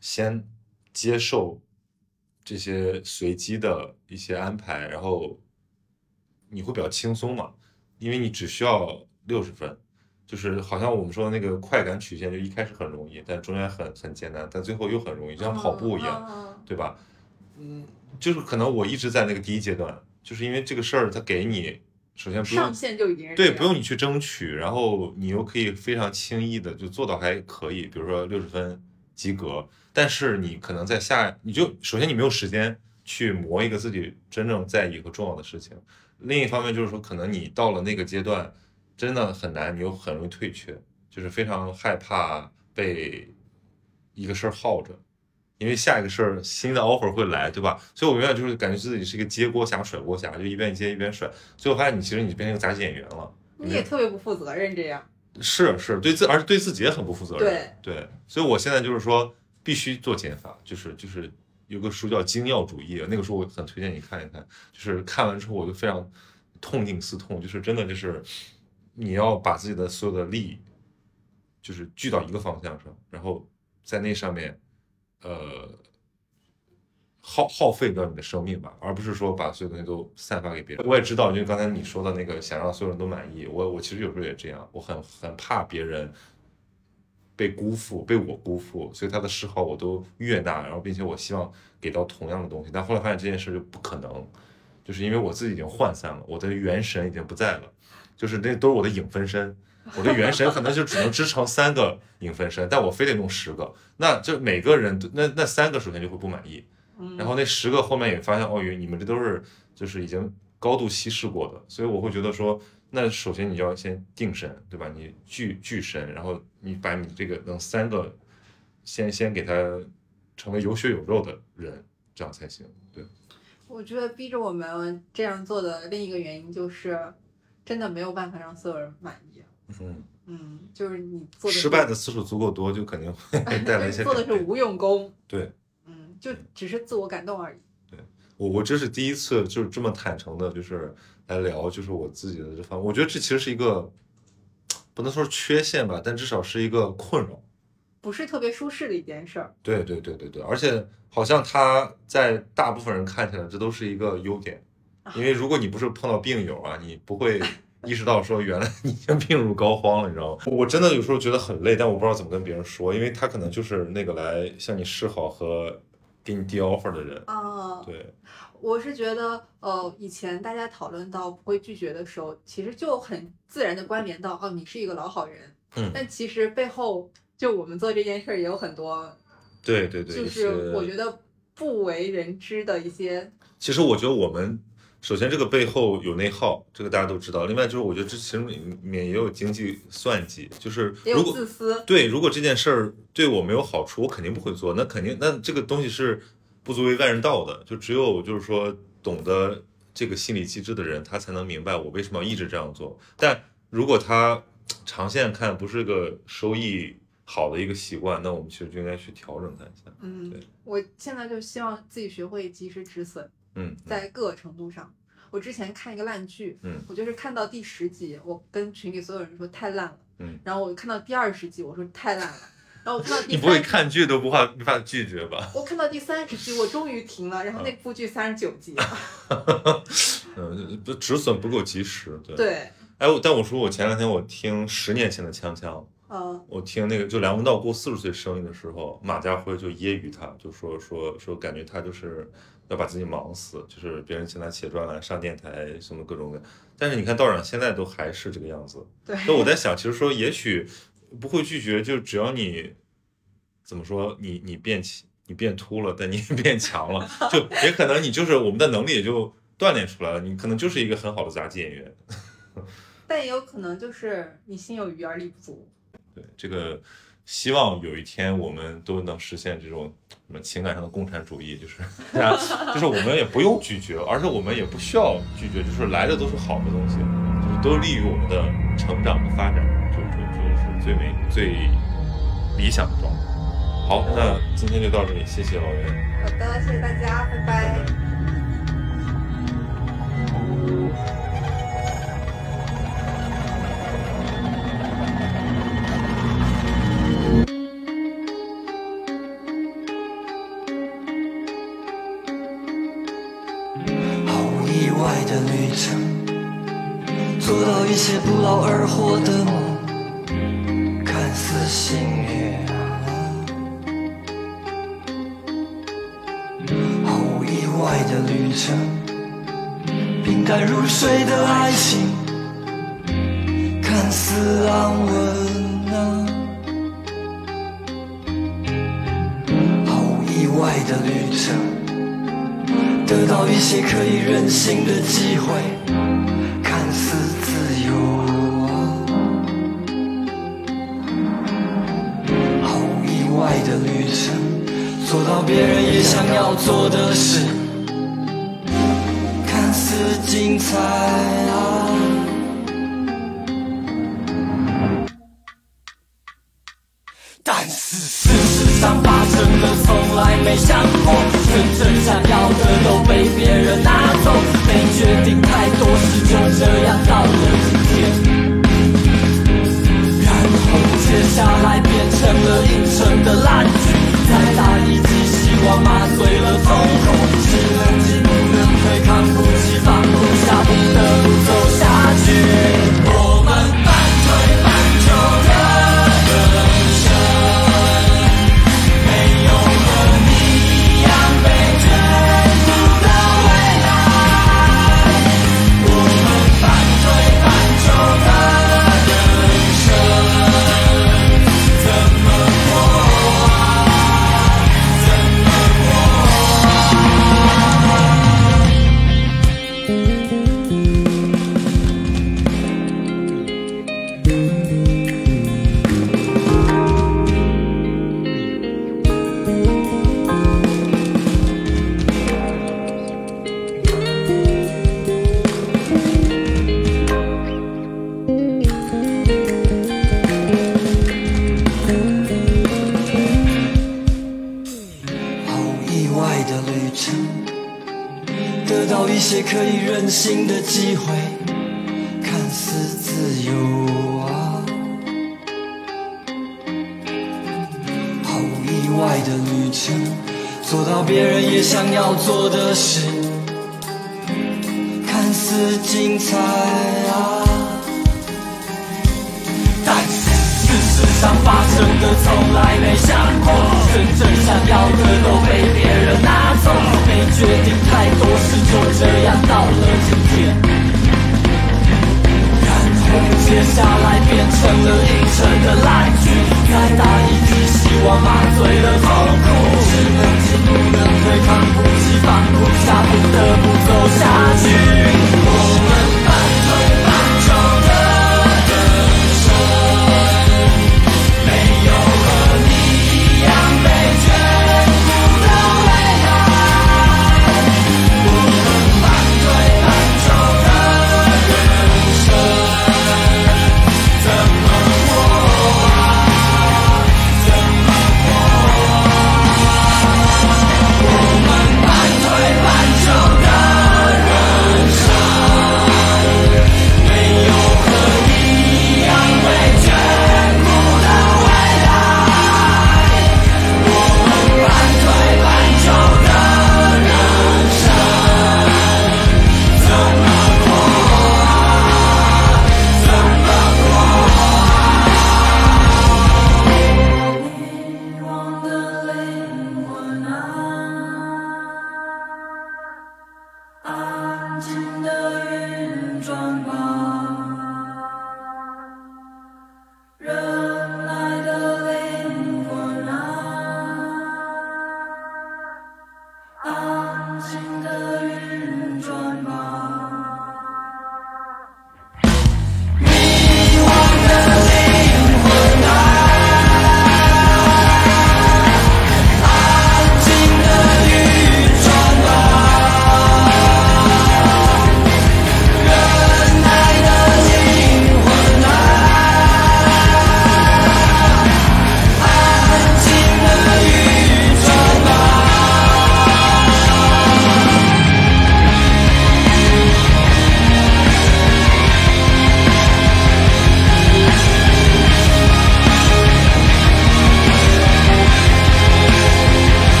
先接受这些随机的一些安排，然后。你会比较轻松嘛，因为你只需要六十分，就是好像我们说的那个快感曲线，就一开始很容易，但中间很很艰难，但最后又很容易，就像跑步一样、哦、对吧？嗯，就是可能我一直在那个第一阶段，就是因为这个事儿它给你首先不用上限就已经是对，不用你去争取，然后你又可以非常轻易的就做到还可以，比如说六十分及格，但是你可能在下你就首先你没有时间去磨一个自己真正在意和重要的事情，另一方面就是说可能你到了那个阶段真的很难，你又很容易退却，就是非常害怕被一个事儿耗着，因为下一个事儿新的 offer 会来，对吧？所以我永远就是感觉自己是一个接锅侠甩锅侠，就一边接一边甩，最后发现你其实你变成一个杂技演员了，你也特别不负责任，这样是是对自而且对自己也很不负责任。 对, 对所以我现在就是说必须做减法，就是就是有个书叫《精要主义》，那个书我很推荐你看一看。就是看完之后我就非常痛定思痛，就是真的就是你要把自己的所有的力就是聚到一个方向上，然后在那上面呃耗耗费掉你的生命吧，而不是说把所有东西都散发给别人。我也知道，就是刚才你说的那个想让所有人都满意，我我其实有时候也这样，我很很怕别人。被辜负，被我辜负，所以他的嗜好我都悦纳，然后并且我希望给到同样的东西，但后来发现这件事就不可能，就是因为我自己已经涣散了，我的元神已经不在了，就是那都是我的影分身，我的元神可能就只能支撑三个影分身，但我非得弄十个，那就每个人那那三个首先就会不满意，然后那十个后面也发现哦，你们这都是就是已经高度稀释过的，所以我会觉得说。那首先你要先定神，对吧？你聚聚神，然后你把你这个能三个先先给他成为有血有肉的人，这样才行。对，我觉得逼着我们这样做的另一个原因就是，真的没有办法让所有人满意。嗯嗯，就是你做的失败的次数足够多，就肯定会带来一些。做的是无用功。对，嗯，就只是自我感动而已。对我，我这是第一次就是这么坦诚的，就是。来聊就是我自己的这方面，我觉得这其实是一个不能说是缺陷吧，但至少是一个困扰，不是特别舒适的一件事儿。对对对对对，而且好像它在大部分人看起来这都是一个优点，因为如果你不是碰到病友啊，你不会意识到说原来你已经病入膏肓了，你知道吗？我真的有时候觉得很累，但我不知道怎么跟别人说，因为他可能就是那个来向你示好和给你递 offer 的人啊。对，我是觉得呃，以前大家讨论到不会拒绝的时候，其实就很自然的关联到哦，你是一个老好人。嗯，但其实背后就我们做这件事也有很多，对对对，就是我觉得不为人知的一些。其实我觉得我们首先这个背后有内耗，这个大家都知道。另外就是我觉得这其实里面也有经济算计，就是如果也有自私。对，如果这件事儿对我没有好处，我肯定不会做。那肯定，那这个东西是不足为外人道的，就只有就是说懂得这个心理机制的人，他才能明白我为什么要一直这样做。但如果他长线看不是个收益好的一个习惯，那我们其实就应该去调整它一下。嗯，对，我现在就希望自己学会及时止损。嗯，在各个程度上，我之前看一个烂剧，嗯，我就是看到第十集，我跟群里所有人说太烂了，嗯，然后我看到第二十集，我说太烂了，然后我看到第三十集，你不会看剧都不怕不怕拒绝吧？我看到第三十集，我终于停了，然后那部剧三十九集了。嗯，止损不够及时，对。对。哎，但我说我前两天我听十年前的锵锵，嗯，我听那个就梁文道过四十岁生日的时候，马家辉就揶揄他，就说说说感觉他就是要把自己忙死，就是别人请他写专栏、上电台什么各种的。但是你看道长现在都还是这个样子，对。所以我在想，其实说也许不会拒绝，就只要你怎么说，你你变你变秃了，但你也变强了，就也可能你就是我们的能力也就锻炼出来了，你可能就是一个很好的杂技演员。但也有可能就是你心有余而力不足。对，这个希望有一天我们都能实现这种什么情感上的共产主义，就是就是我们也不用拒绝，而且我们也不需要拒绝，就是来的都是好的东西，就是都利于我们的成长和发展，就就就是最美最理想的状态。好，那今天就到这里，谢谢老袁。好的，谢谢大家，拜拜。拜拜。做到一些不劳而获的梦，看似幸运，毫无意外的旅程，平淡如水的爱情，看似安稳啊。毫无意外的旅程，得到一些可以任性的机会，看似自由啊。毫无意外的旅程，做到别人也想要做的事，看似精彩啊。但是事实上发生了从来没想过，真正想要的都被别人拿走，没决定太多事就这样到了今天，然后接下来变成了映衬的烂剧，再打一剂希望麻醉了痛苦，只能进不能退，看不起放不下，不得不走下去，我们半推半就的新的机会，看似自由啊。毫无意外的旅程，做到别人也想要做的事，看似精彩啊。上发生的从来没想过，真正想要的都被别人拿走，没救